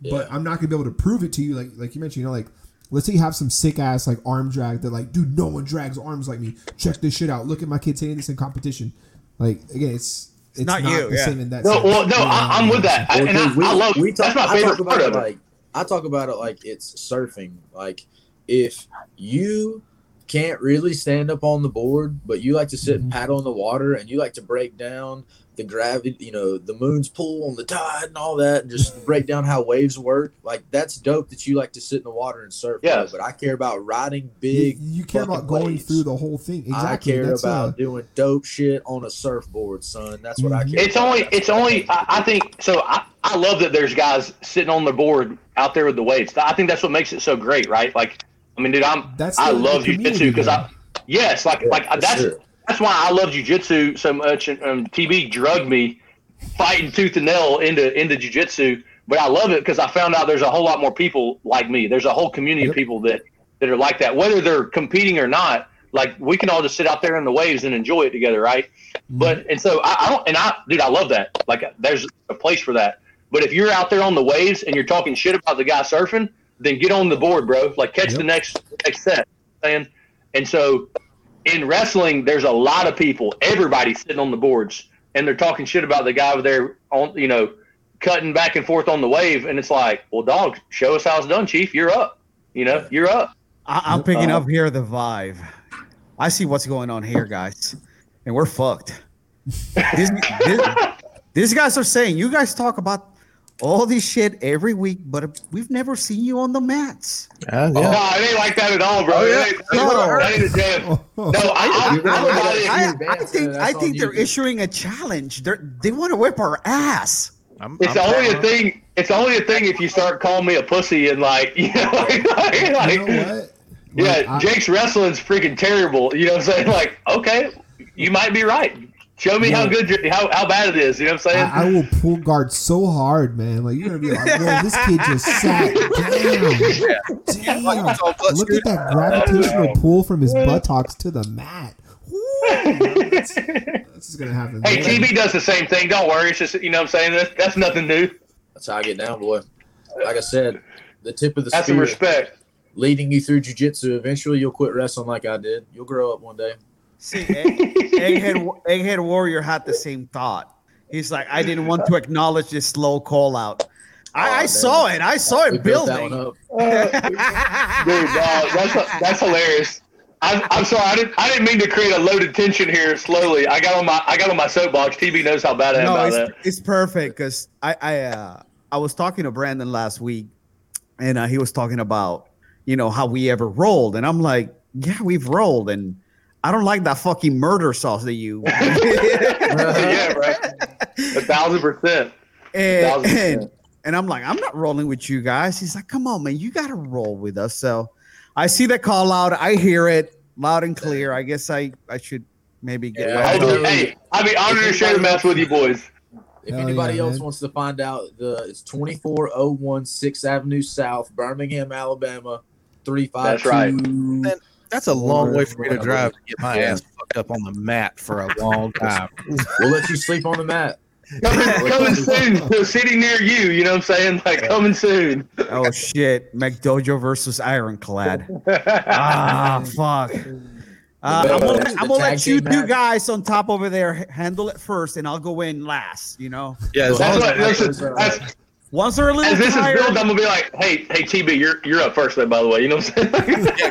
Yeah. But I'm not gonna be able to prove it to you, like you mentioned, you know, like, let's say you have some sick ass like arm drag that, like, dude, no one drags arms like me. Check this shit out. Look at my kids hitting this in competition. Like, again, it's not you, the same in that. No, well, no, I'm with that. I love, that's my favorite part of it. Like, I talk about it like it's surfing. Like, if you can't really stand up on the board, but you like to sit and paddle in the water, and you like to break down the gravity, you know, the moon's pull on the tide and all that, and just break down how waves work. Like, that's dope that you like to sit in the water and surf. Yeah, but I care about riding big. You care about going through the whole thing. Exactly. I care about doing dope shit on a surfboard, son. That's what I care. It's only, I think so. I love that there's guys sitting on the board out there with the waves. I think that's what makes it so great, right? Like, I mean, dude, I love jiu-jitsu because that's why I love jiu-jitsu so much. And TB drugged me fighting tooth and nail into jiu-jitsu, but I love it because I found out there's a whole lot more people like me. There's a whole community of people that are like that, whether they're competing or not. Like, we can all just sit out there in the waves and enjoy it together, right? But and so I love that. Like, there's a place for that. But if you're out there on the waves and you're talking shit about the guy surfing, then get on the board, bro. Like, catch the next set. And so in wrestling, there's a lot of people, everybody sitting on the boards, and they're talking shit about the guy over there on, you know, cutting back and forth on the wave. And it's like, well, dog, show us how it's done, Chief. You're up. You know, you're up. I'm picking up here the vibe. I see what's going on here, guys, and we're fucked. These guys are saying, you guys talk about all this shit every week, but we've never seen you on the mats. No, it ain't like that at all, bro. I think they're issuing a challenge. They want to whip our ass. It's only a thing if you start calling me a pussy and you know what? Like, Jake's wrestling's freaking terrible. You know what I'm saying? Like, okay, you might be right. Show me how bad it is. You know what I'm saying? I will pull guard so hard, man. Like, you're going to be like, yo, this kid just sat down. Damn. Look at that gravitational pull from his buttocks to the mat. This is going to happen. Hey, TB does the same thing. Don't worry. It's just, you know what I'm saying? That's nothing new. That's how I get down, boy. Like I said, the tip of the spear. That's some respect. Leading you through jiu-jitsu. Eventually, you'll quit wrestling like I did. You'll grow up one day. See, Egghead Warrior had the same thought. He's like, I didn't want to acknowledge this slow call out. I saw it building. Dude, that's hilarious. I'm sorry, I didn't mean to create a loaded tension here. Slowly, I got on my soapbox. TB knows how bad I am about that. It's perfect because I was talking to Brandon last week, and he was talking about, you know, how we ever rolled, and I'm like, yeah, we've rolled, and I don't like that fucking murder sauce that you. Yeah, right. 1,000%. 1,000%. And I'm like, I'm not rolling with you guys. He's like, come on, man, you got to roll with us. So I see the call out. I hear it loud and clear. I guess I should maybe get. Yeah. Hey, I'd be honored to share the match with you boys. If anybody else wants to find out, it's 2401 6th Avenue South, Birmingham, Alabama, 352. That's right. That's a long way for me to drive to get my ass fucked up on the mat for a long time. We'll let you sleep on the mat. Coming soon. We're sitting near you. You know what I'm saying? Like, coming soon. Oh, shit. McDojo versus Ironclad. Fuck. I'm going to let you two guys on top over there handle it first, and I'll go in last, you know? Yeah, that's once they're a little tired, I'm gonna be like, "Hey, TB, you're up first, though." By the way, you know what I'm saying? Yeah,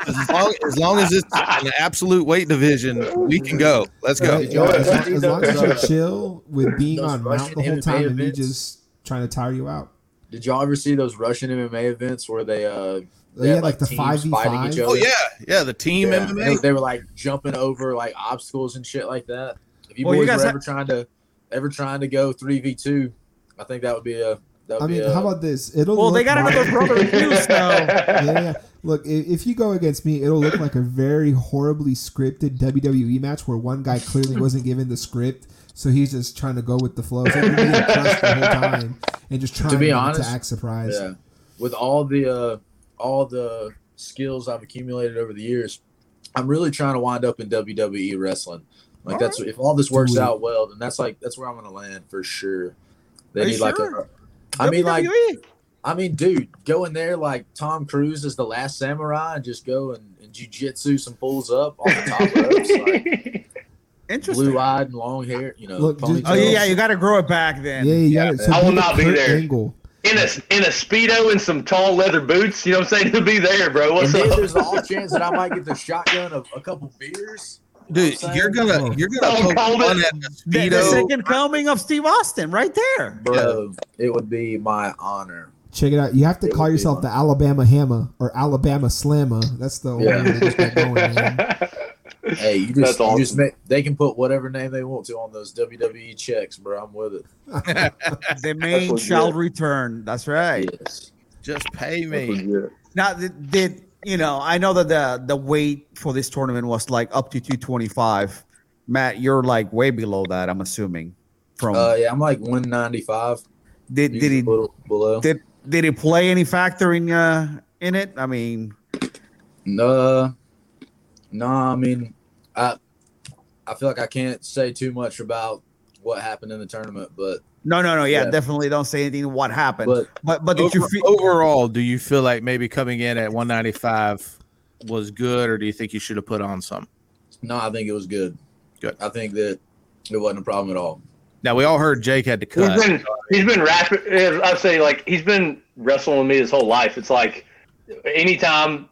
as long as it's in the absolute weight division, we can go. Let's go. As long as you're chill with being on Mount the whole time and me just trying to tire you out. Did y'all ever see those Russian MMA events where they They had like the 5v5. Oh yeah, yeah. The team MMA. They were like jumping over like obstacles and shit like that. If you boys were ever trying to go 3v2, I think that would be a. How about this? They got another brother too, so. Yeah. Look, if you go against me, it'll look like a very horribly scripted WWE match where one guy clearly wasn't given the script, so he's just trying to go with the flow. So he's being crushed the whole time and just trying to act surprised. Yeah. With all the skills I've accumulated over the years, I'm really trying to wind up in WWE wrestling. Like all that's right. If all this works out well, then that's where I'm going to land for sure. They need dude, go in there like Tom Cruise is the Last Samurai and just go and jiu-jitsu some fools up on the top ropes. Like, interesting. Blue-eyed and long hair, ponytails. You got to grow it back then. Yeah. I will not be there. Angle. In a Speedo and some tall leather boots, you know what I'm saying? He'll be there, bro. What's up? There's all chance that I might get the shotgun of a couple beers. Dude, you're gonna poke fun at the second coming of Steve Austin right there, bro. Yeah. It would be my honor. Check it out. You have to call yourself the Alabama Hammer or Alabama Slammer. That's the only way to get going, man. Hey, you just they can put whatever name they want to on those WWE checks, bro. I'm with it. The main shall return. That's right. Yes. Just pay me. Now, did I know that the weight for this tournament was like up to 225. Matt, you're like way below that, I'm assuming. I'm like 195. Did it play any factor in it? I mean, I feel like I can't say too much about what happened in the tournament, but. No. Yeah, definitely don't say anything. What happened? But did you overall? Do you feel like maybe coming in at 195 was good, or do you think you should have put on some? No, I think it was good. Good. I think that it wasn't a problem at all. Now we all heard Jake had to cut. He's been rapping. I'd say like he's been wrestling with me his whole life. It's like anytime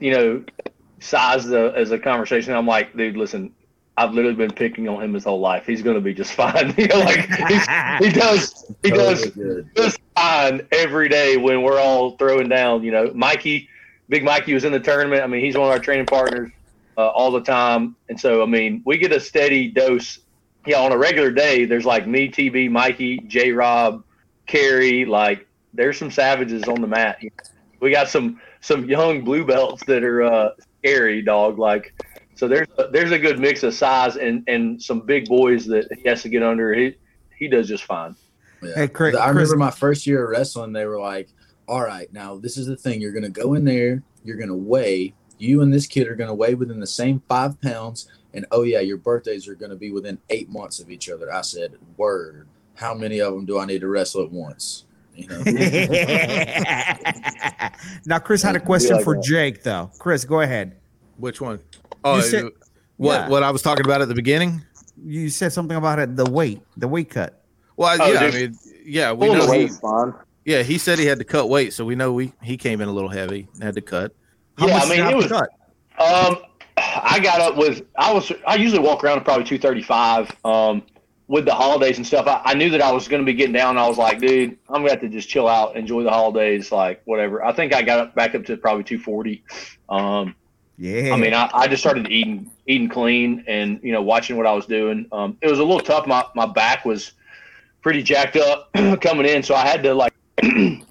size as a conversation, I'm like, dude, listen. I've literally been picking on him his whole life. He's going to be just fine. He does just fine every day when we're all throwing down. Mikey, Big Mikey was in the tournament. I mean, he's one of our training partners all the time. And so, I mean, we get a steady dose. Yeah, on a regular day, there's like me, TB, Mikey, J. Rob, Kerry. Like, there's some savages on the mat. We got some young blue belts that are scary, dog. Like. So there's a good mix of size and some big boys that he has to get under. He does just fine. Yeah. Hey, Chris, I remember my first year of wrestling, they were like, all right, now this is the thing. You're going to go in there. You're going to weigh. You and this kid are going to weigh within the same 5 pounds. And, your birthdays are going to be within 8 months of each other. I said, word, how many of them do I need to wrestle at once? Now, Chris had a question for Jake, though. Chris, go ahead. Which one? Oh, said, what I was talking about at the beginning? You said something about it, the weight cut. Well, we know he said he had to cut weight, so we know he came in a little heavy and had to cut. How much did it cut? I usually walk around at probably 235. With the holidays and stuff, I knew that I was going to be getting down. I was like, dude, I'm going to have to just chill out, enjoy the holidays, like whatever. I think I got back up to probably 240. Yeah, I mean, I just started eating clean and, watching what I was doing. It was a little tough. My back was pretty jacked up coming in. So I had to couldn't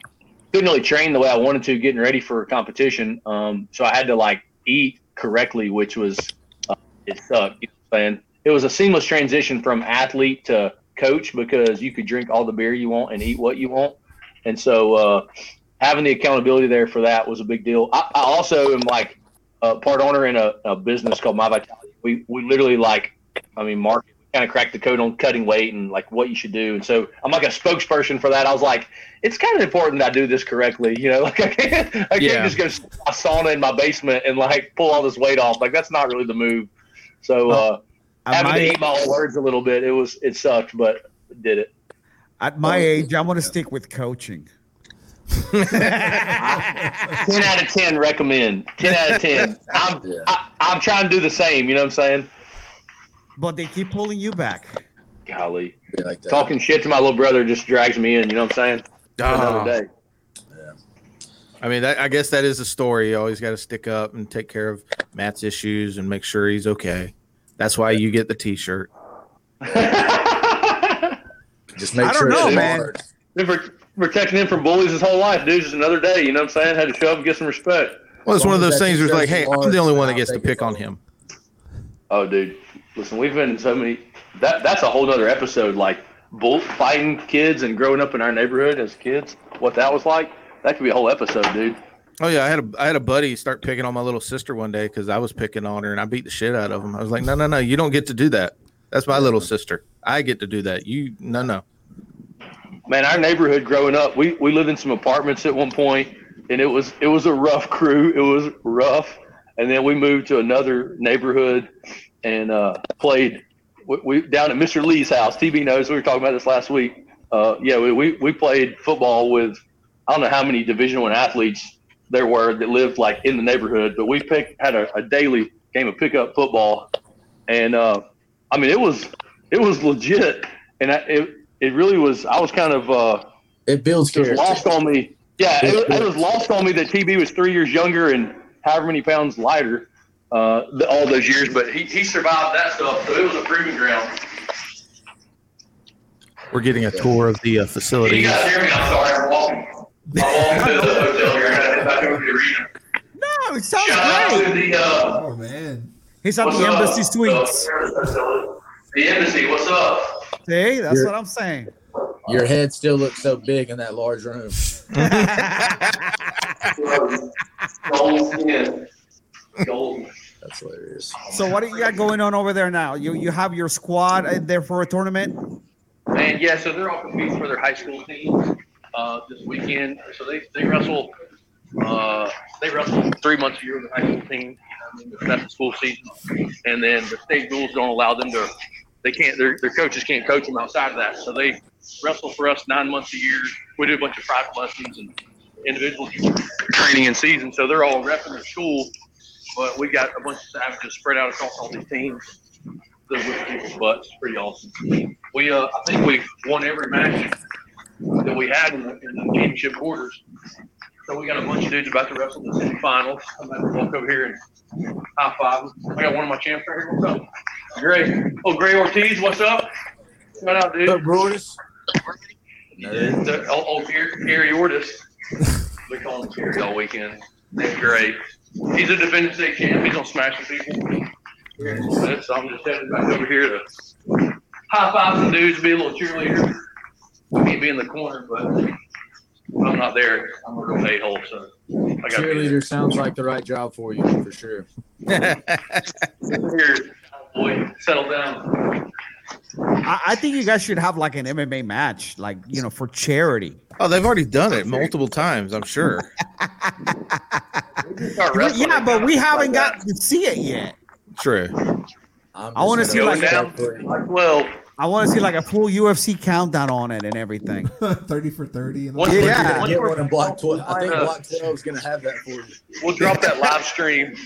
really train the way I wanted to getting ready for a competition. So I had to eat correctly, which was, it sucked. And it was a seamless transition from athlete to coach because you could drink all the beer you want and eat what you want. And so having the accountability there for that was a big deal. I also am part owner in a business called My Vitality. We literally Mark kind of cracked the code on cutting weight and what you should do. And so I'm a spokesperson for that. I was like, it's kind of important I do this correctly. I can't just go to my sauna in my basement and pull all this weight off. That's not really the move. So having to eat my own words a little bit, it sucked, but did it. At my age, I'm going to stick with coaching. 10 out of 10 recommend. 10 out of 10. I'm trying to do the same, you know what I'm saying? But they keep pulling you back. Golly. Like that. Talking shit to my little brother just drags me in, you know what I'm saying? Another day. Yeah. I mean, I guess that is the story. You always got to stick up and take care of Matt's issues and make sure he's okay. That's why you get the T-shirt. Just make sure it's hard. Protecting him from bullies his whole life, dude. Just another day. You know what I'm saying? Had to show up and get some respect. Well, it's one of those things where it's like, hey, I'm the only one that gets to pick on him. Oh, dude. Listen, we've been in so many – that's a whole other episode, like bullfighting kids and growing up in our neighborhood as kids, what that was like. That could be a whole episode, dude. Oh, yeah. I had a buddy start picking on my little sister one day because I was picking on her, and I beat the shit out of him. I was like, no, you don't get to do that. That's my little sister. I get to do that. You – no. Man, our neighborhood growing up, we lived in some apartments at one point, and it was a rough crew. It was rough. And then we moved to another neighborhood and played we down at Mr. Lee's house. TB knows, we were talking about this last week. We played football with I don't know how many Division I athletes there were that lived like in the neighborhood, but we had a daily game of pickup football. And I mean, it was legit. And It really was. I was kind of. It builds character. Lost on me. Yeah, it was lost on me that TB was 3 years younger and however many pounds lighter all those years. But he survived that stuff, so it was a proving ground. We're getting a tour of the facility. You guys hear me? I'm sorry. I'm walking. I'm walking to the hotel here. I moved to the arena. No, it sounds great. Out to the, oh man, he's at the Embassy Suites. The Embassy. What's up? See, that's what I'm saying. Your head still looks so big in that large room. That's hilarious. So what do you got going on over there now? You have your squad there for a tournament? Man, yeah, so they're all competing for their high school teams this weekend. So they wrestle 3 months a year with the high school team. That's the school season. And then the state rules don't allow them to – they can't. Their coaches can't coach them outside of that. So they wrestle for us 9 months a year. We do a bunch of private lessons and individual training in season. So they're all repping their school, but we got a bunch of savages spread out across all these teams. They're with people's butts. It's pretty awesome. We I think we've won every match that we had in the championship quarters. So we got a bunch of dudes about to wrestle in the semifinals. I'm going to walk over here and high five. I got one of my champs right here. What's up? Gray. Oh, Gray Ortiz, what's up? What up, dude? What's up, Brutus? Oh, Gary Ortiz. We call him Gary all weekend. That's great. He's a defending state champ. He's going to smash the people. Yes. So I'm just heading back over here to high five some dudes, be a little cheerleader. I can't be in the corner, but... I'm not there. I'm a real a-hole, so I got cheerleader sounds like the right job for you, for sure. Here, boy, settle down. I think you guys should have like an MMA match, like, you know, for charity. Oh, they've already done it multiple times, I'm sure. Yeah, but we haven't got to see it yet. True. I want to see like down. I want to see like a full UFC countdown on it and everything. 30 for 30. And yeah. Get one in block 12. I think block 12 is going to have that for you. We'll drop that live stream.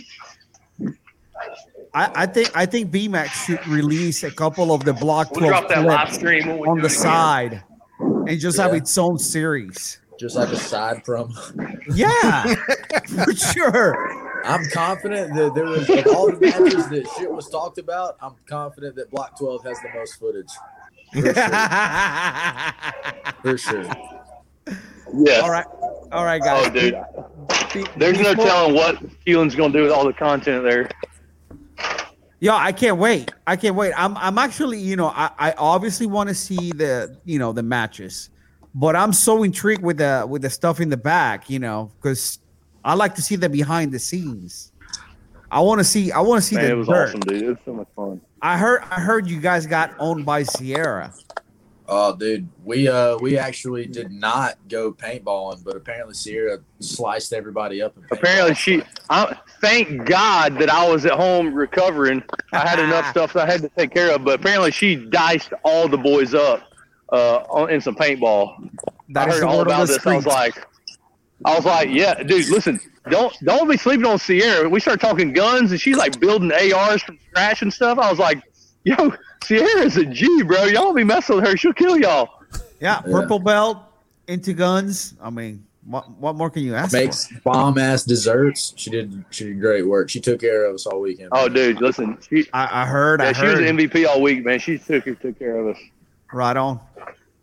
I think B-Mac should release a couple of the block 12 drop that live stream on the side and just have its own series. Just like a side promo. Yeah, for sure. I'm confident that there was of all the matches that shit was talked about. I'm confident that Block 12 has the most footage. For sure. Yeah. All right, guys. Oh, dude. There's no telling what Keelan's gonna do with all the content there. Yeah, I can't wait. I'm actually, you know, I obviously want to see the, you know, the matches. But I'm so intrigued with the stuff in the back, you know, because I like to see the behind the scenes. I want to see the dirt. It was awesome, dude. It was so much fun. I heard you guys got owned by Sierra. Oh, dude, we actually did not go paintballing, but apparently Sierra sliced everybody up. Apparently thank God that I was at home recovering. I had enough stuff that I had to take care of, but apparently she diced all the boys up. In some paintball. I heard all about this. I was like, yeah, dude, listen, don't be sleeping on Sierra. We started talking guns, and she's like building ARs from scratch and stuff. I was like, yo, Sierra's a G, bro. Y'all be messing with her, she'll kill y'all. Yeah, purple belt into guns. I mean, What more can you ask? Makes bomb ass desserts. She did great work. She took care of us all weekend. Oh, dude, listen. I heard. She was the MVP all week, man. She took care of us. Right on.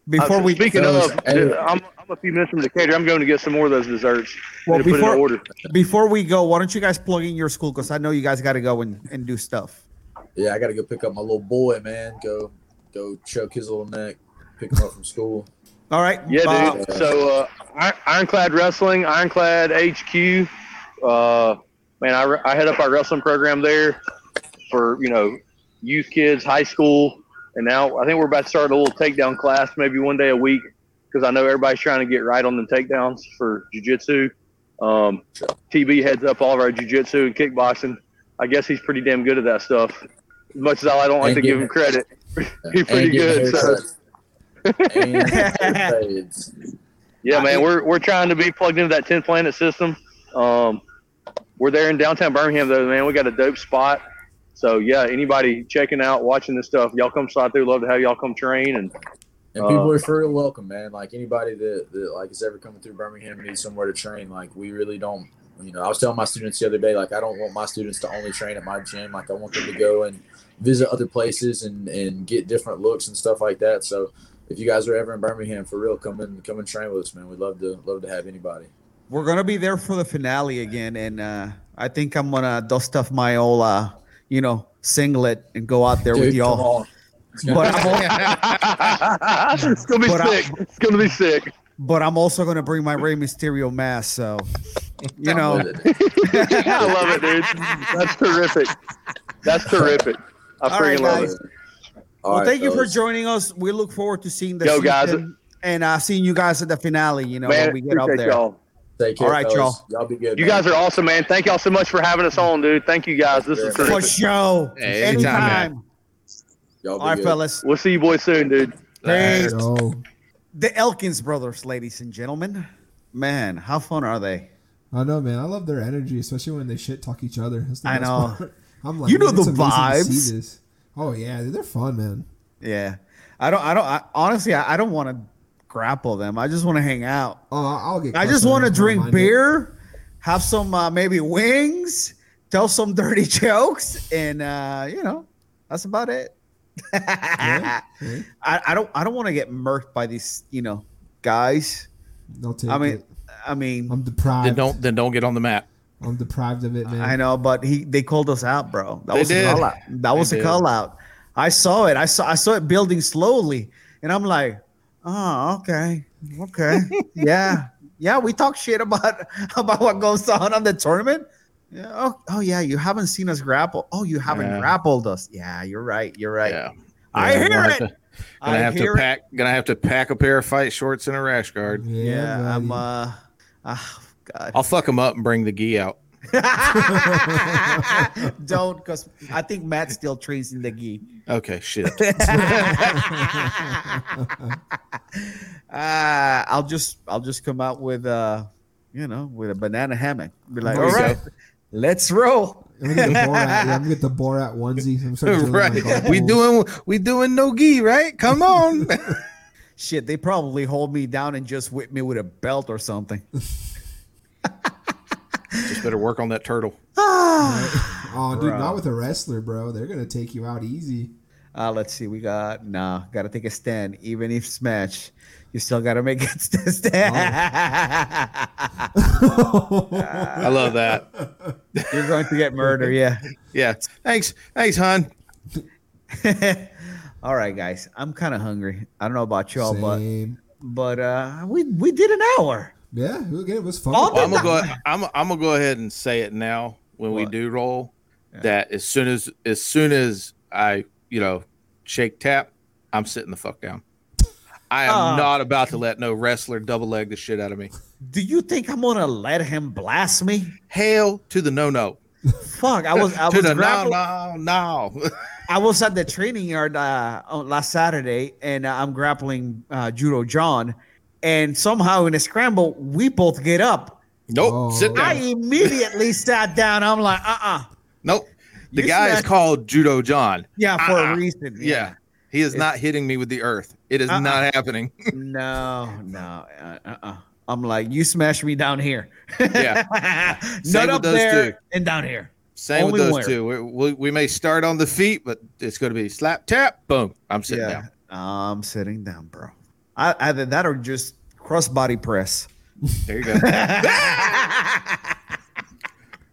Speaking of, I'm a few minutes from the caterer. I'm going to get some more of those desserts. Well, before we go, why don't you guys plug in your school? Because I know you guys got to go and do stuff. Yeah, I got to go pick up my little boy, man. Go choke his little neck. Pick him up from school. All right. Yeah, dude. So Ironclad Wrestling, Ironclad HQ. I head up our wrestling program there for, youth, kids, high school. And now I think we're about to start a little takedown class maybe one day a week because I know everybody's trying to get right on the takedowns for jiu-jitsu. TB heads up all of our jiu-jitsu and kickboxing. I guess he's pretty damn good at that stuff. As much as I don't like to give him credit, he's pretty good. So. Yeah, man, we're trying to be plugged into that 10-planet system. We're there in downtown Birmingham, though, man. We got a dope spot. So, yeah, anybody checking out, watching this stuff, y'all come slide through. Love to have y'all come train. And people are for real welcome, man. Like, anybody that is ever coming through Birmingham and needs somewhere to train, like, we really don't – I was telling my students the other day, like, I don't want my students to only train at my gym. Like, I want them to go and visit other places and get different looks and stuff like that. So, if you guys are ever in Birmingham, for real, come and train with us, man. We'd love to have anybody. We're going to be there for the finale again, and I think I'm going to dust off my old – singlet and go out there with y'all. But it's gonna be sick. It's gonna be sick. But I'm also gonna bring my Rey Mysterio mask. So, I love it, dude. That's terrific. That's terrific. I freaking love it. Well, thank you for joining us. We look forward to seeing the season and seeing you guys at the finale. When we get up there. Y'all. Take care, all right, fellas. Y'all be good. You guys are awesome, man. Thank y'all so much for having us on, dude. Thank you, guys. This is for show. Hey, anytime. Y'all be all right, good. Fellas. We'll see you boys soon, dude. Thanks. The Elkins brothers, ladies and gentlemen. Man, how fun are they? I know, man. I love their energy, especially when they shit talk each other. That's the best part. I'm like, the vibes. Oh yeah, they're fun, man. Yeah, I honestly don't want to grapple them. I just want to hang out. I just want to drink beer, have some maybe wings, tell some dirty jokes, and that's about it. Yeah. Yeah. I don't want to get murked by these guys. I mean I'm deprived. Then don't get on the map. I'm deprived of it, man. I know, but they called us out, bro. That was a call out. I saw it building slowly, and I'm like, oh, okay. Yeah. We talk shit about what goes on the tournament. Yeah. Oh, yeah. You haven't seen us grapple. Oh, you haven't grappled us. Yeah, you're right. Yeah. Gonna have to pack a pair of fight shorts and a rash guard. Yeah. God. I'll fuck him up and bring the gi out. Don't, because I think Matt still trains in the gi. Okay, shit. I'll just come out with with a banana hammock. Be like, all right, let's roll. I'm gonna get the Borat onesie. I'm right. We doing no gi, right? Come on. Shit, they probably hold me down and just whip me with a belt or something. Just better work on that turtle. Right. Oh, dude, not with a wrestler, bro. They're gonna take you out easy. Let's see. We gotta take a stand. Even if smash, you still gotta make it to stand. Oh. I love that. You're going to get murdered. Yeah. Yeah. Thanks, hon. All right, guys. I'm kind of hungry. I don't know about y'all, but we did an hour. Yeah, it was fun. Well, I'm gonna go ahead and say it now when we do roll. Yeah. That as soon as I shake tap, I'm sitting the fuck down. I am not about to let no wrestler double leg the shit out of me. Do you think I'm gonna let him blast me? Hell to the no. Fuck! I was I was at the training yard last Saturday, and I'm grappling Judo John. And somehow in a scramble, we both get up. Nope. Sit down. I immediately sat down. I'm like, Nope. The guy is called Judo John. Yeah, for a reason. Yeah. He is not hitting me with the earth. It is not happening. No. I'm like, you smash me down here. Yeah. Not up there and down here. Same with those two. We may start on the feet, but it's going to be slap, tap, boom. I'm sitting down. I'm sitting down, bro. Either that or just cross-body press. There you go.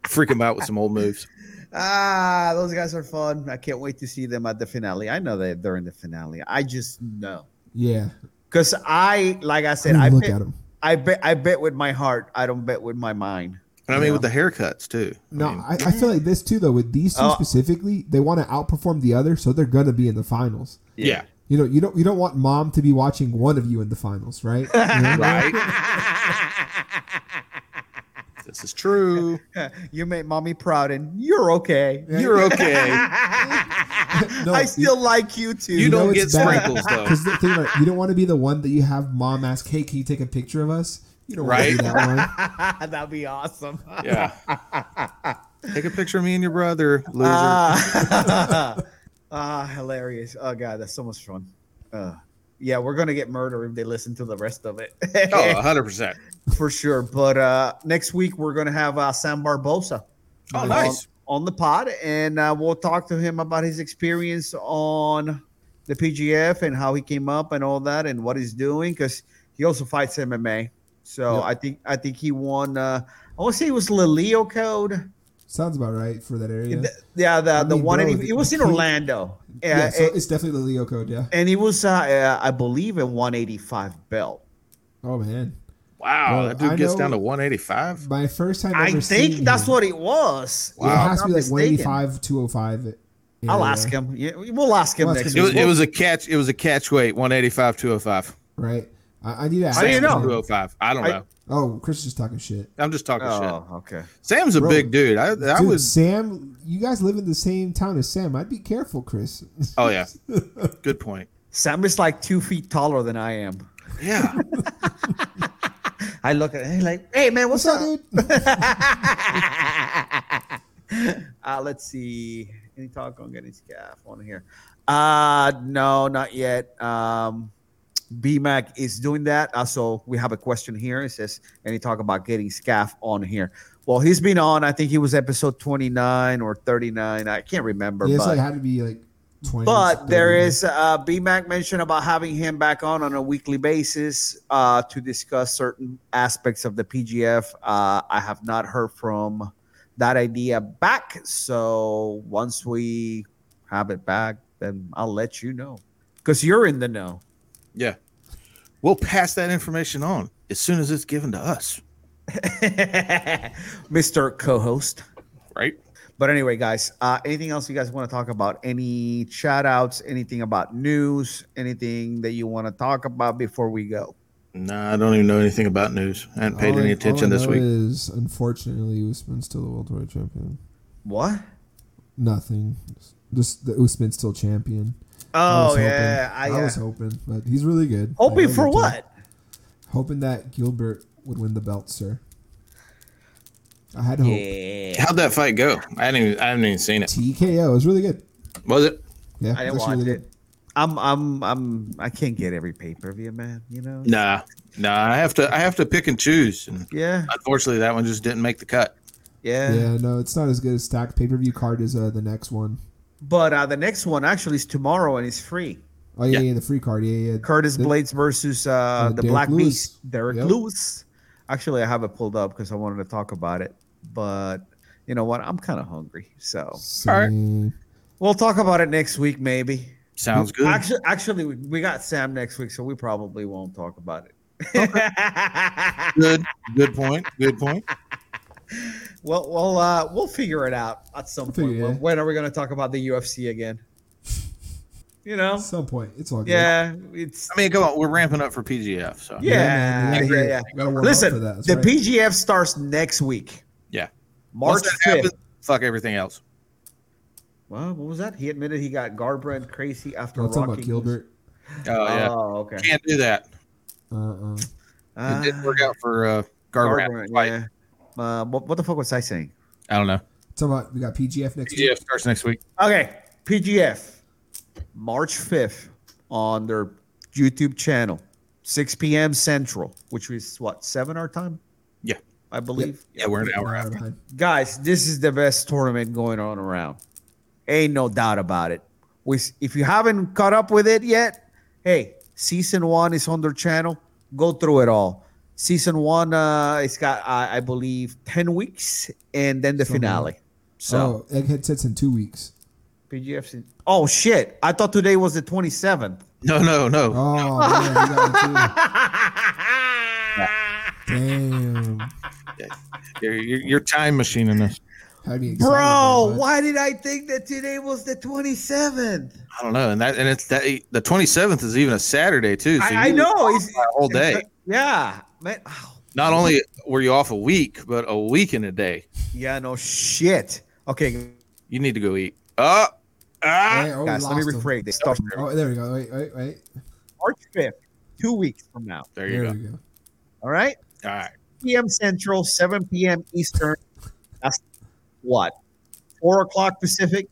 Freak him out with some old moves. Ah, those guys are fun. I can't wait to see them at the finale. I know that they're in the finale. I just know. Yeah. Because I bet with my heart. I don't bet with my mind. And I mean, with the haircuts, too. No, I feel like this, too, though. With these two specifically, they want to outperform the other, so they're going to be in the finals. Yeah. You know, you don't want mom to be watching one of you in the finals, right? You know? Right. This is true. You made mommy proud, and you're okay. Yeah. You're okay. No, I still like you, too. You don't get sprinkles, though. Because the thing, you don't want to be the one that you have mom ask, hey, can you take a picture of us? You don't want to do that one. That'd be awesome. Yeah. Take a picture of me and your brother, loser. Hilarious. Oh, God, that's so much fun. Yeah, we're going to get murdered if they listen to the rest of it. Oh, 100%. For sure. But next week, we're going to have Sam Barbosa. Oh, nice. On the pod, and we'll talk to him about his experience on the PGF and how he came up and all that and what he's doing because he also fights MMA. So yep. I think he won. I want to say it was Lelio code. Sounds about right for that area. It was in Orlando. Yeah, so it's definitely Lelio code. Yeah, and he was I believe a 185 belt. Oh man! Wow, well, that dude gets down to 185. My first time. I think that's what it was. Wow. It has to be like 185, 205. I'll ask him. Yeah, we'll ask him next week. It was a catch. It was a catch weight 185, 205. Right. I need to ask. How do you know? 205. I don't know. Oh, Chris is just talking shit. I'm just talking shit. Oh, okay. Sam's a big dude. Sam, you guys live in the same town as Sam. I'd be careful, Chris. Oh, yeah. Good point. Sam is like 2 feet taller than I am. Yeah. I look at him like, hey, man, what's up, dude? Let's see. Any talk on getting scaff on here? No, not yet. B-Mac is doing that. So we have a question here. It says, and he talked about getting scaff on here. Well, he's been on. I think he was episode 29 or 39. I can't remember. Yeah, it had to be like 20. But there is B-Mac mentioned about having him back on a weekly basis to discuss certain aspects of the PGF. I have not heard from that idea back. So once we have it back, then I'll let you know. Because you're in the know. Yeah. We'll pass that information on as soon as it's given to us. Mr. Co-host. Right. But anyway, guys, anything else you guys want to talk about? Any shout outs, anything about news, anything that you want to talk about before we go? Nah, I don't even know anything about news. I haven't paid any attention this week. Is, unfortunately, Usman's still the World Heavyweight Champion. What? Nothing. Just the Usman's still champion. Oh, I was hoping, but he's really good. Hoping for what? Hoping that Gilbert would win the belt, sir. I had hope. How'd that fight go? I haven't even seen it. TKO. It was really good. Was it? Yeah, I didn't watch it. I can't get every pay-per-view, man. You know? Nah. I have to pick and choose. And yeah. Unfortunately, that one just didn't make the cut. Yeah. Yeah. No, it's not as good a stacked pay-per-view card as the next one. But the next one actually is tomorrow, and it's free. Oh, yeah, the free card. Yeah. Curtis Blades versus the Derek Black Lewis. Beast, Derek Lewis. Actually, I have it pulled up because I wanted to talk about it. But you know what? I'm kind of hungry. So, all right. We'll talk about it next week, maybe. Sounds good. Actually, we got Sam next week, so we probably won't talk about it. Okay. Good point. Well, we'll figure it out at some point. When are we going to talk about the UFC again? You know, at some point. It's all good. Yeah, I mean, come on, we're ramping up for PGF. So yeah. Listen, the PGF starts next week. Yeah, March 5th. Happens, fuck everything else. Well, what was that? He admitted he got Garbrandt crazy after rocking. Talking about Gilbert. Oh yeah. Oh, okay. Can't do that. It didn't work out for Garbrandt. Yeah. What the fuck was I saying? I don't know. It's about we got PGF next week. PGF starts next week. Okay, PGF March 5th on their YouTube channel. 6 p.m. Central, which is what, 7 our time? Yeah. I believe. Yep. Yeah, we're an hour after. Guys, this is the best tournament going on around. Ain't no doubt about it. If you haven't caught up with it yet, hey, Season 1 is on their channel. Go through it all. Season 1, it's got, I believe, 10 weeks, and then the finale. So Egghead sits in 2 weeks. PGF's in... Oh, shit. I thought today was the 27th. No. Oh, man, you got it too. Damn. You're time machining this. Bro, why did I think that today was the 27th? I don't know, and it's the 27th is even a Saturday too. So I know, it's a whole day. Yeah, man. Oh, not only were you off a week, but a week in a day. Yeah, no shit. Okay, you need to go eat. Guys, let me rephrase this. Oh, there we go. Wait. March 5th, 2 weeks from now. There you go. All right. 6 p.m. Central, 7 p.m. Eastern. That's what? 4 o'clock Pacific,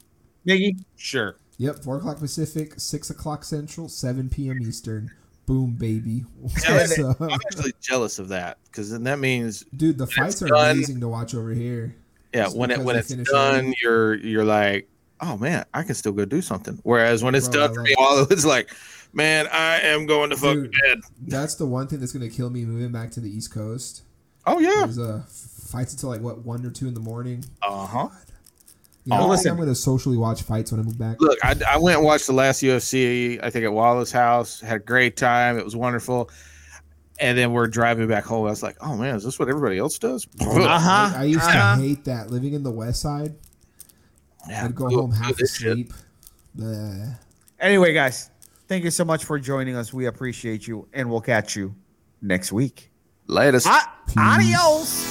Miggy? Sure. Yep, 4 o'clock Pacific, 6 o'clock Central, 7 p.m. Eastern. Boom, baby. So, I'm actually jealous of that because then that means, dude, the fights are done, amazing to watch over here. Yeah, when it's done, you're like, oh man, I can still go do something. Whereas when it's done for me, Wallo, it's like, man, I am going to fucking bed. That's the one thing that's gonna kill me moving back to the East Coast. Oh yeah. There's fights until like what, 1 or 2 in the morning. Uh-huh. You know, listen, I'm going to socially watch fights when I move back. Look, I went and watched the last UFC, I think, at Wallo's house. Had a great time. It was wonderful. And then we're driving back home. I was like, oh, man, is this what everybody else does? I used to hate that. Living in the West Side, yeah, I'd go home half asleep. Anyway, guys, thank you so much for joining us. We appreciate you, and we'll catch you next week. Later. Adios.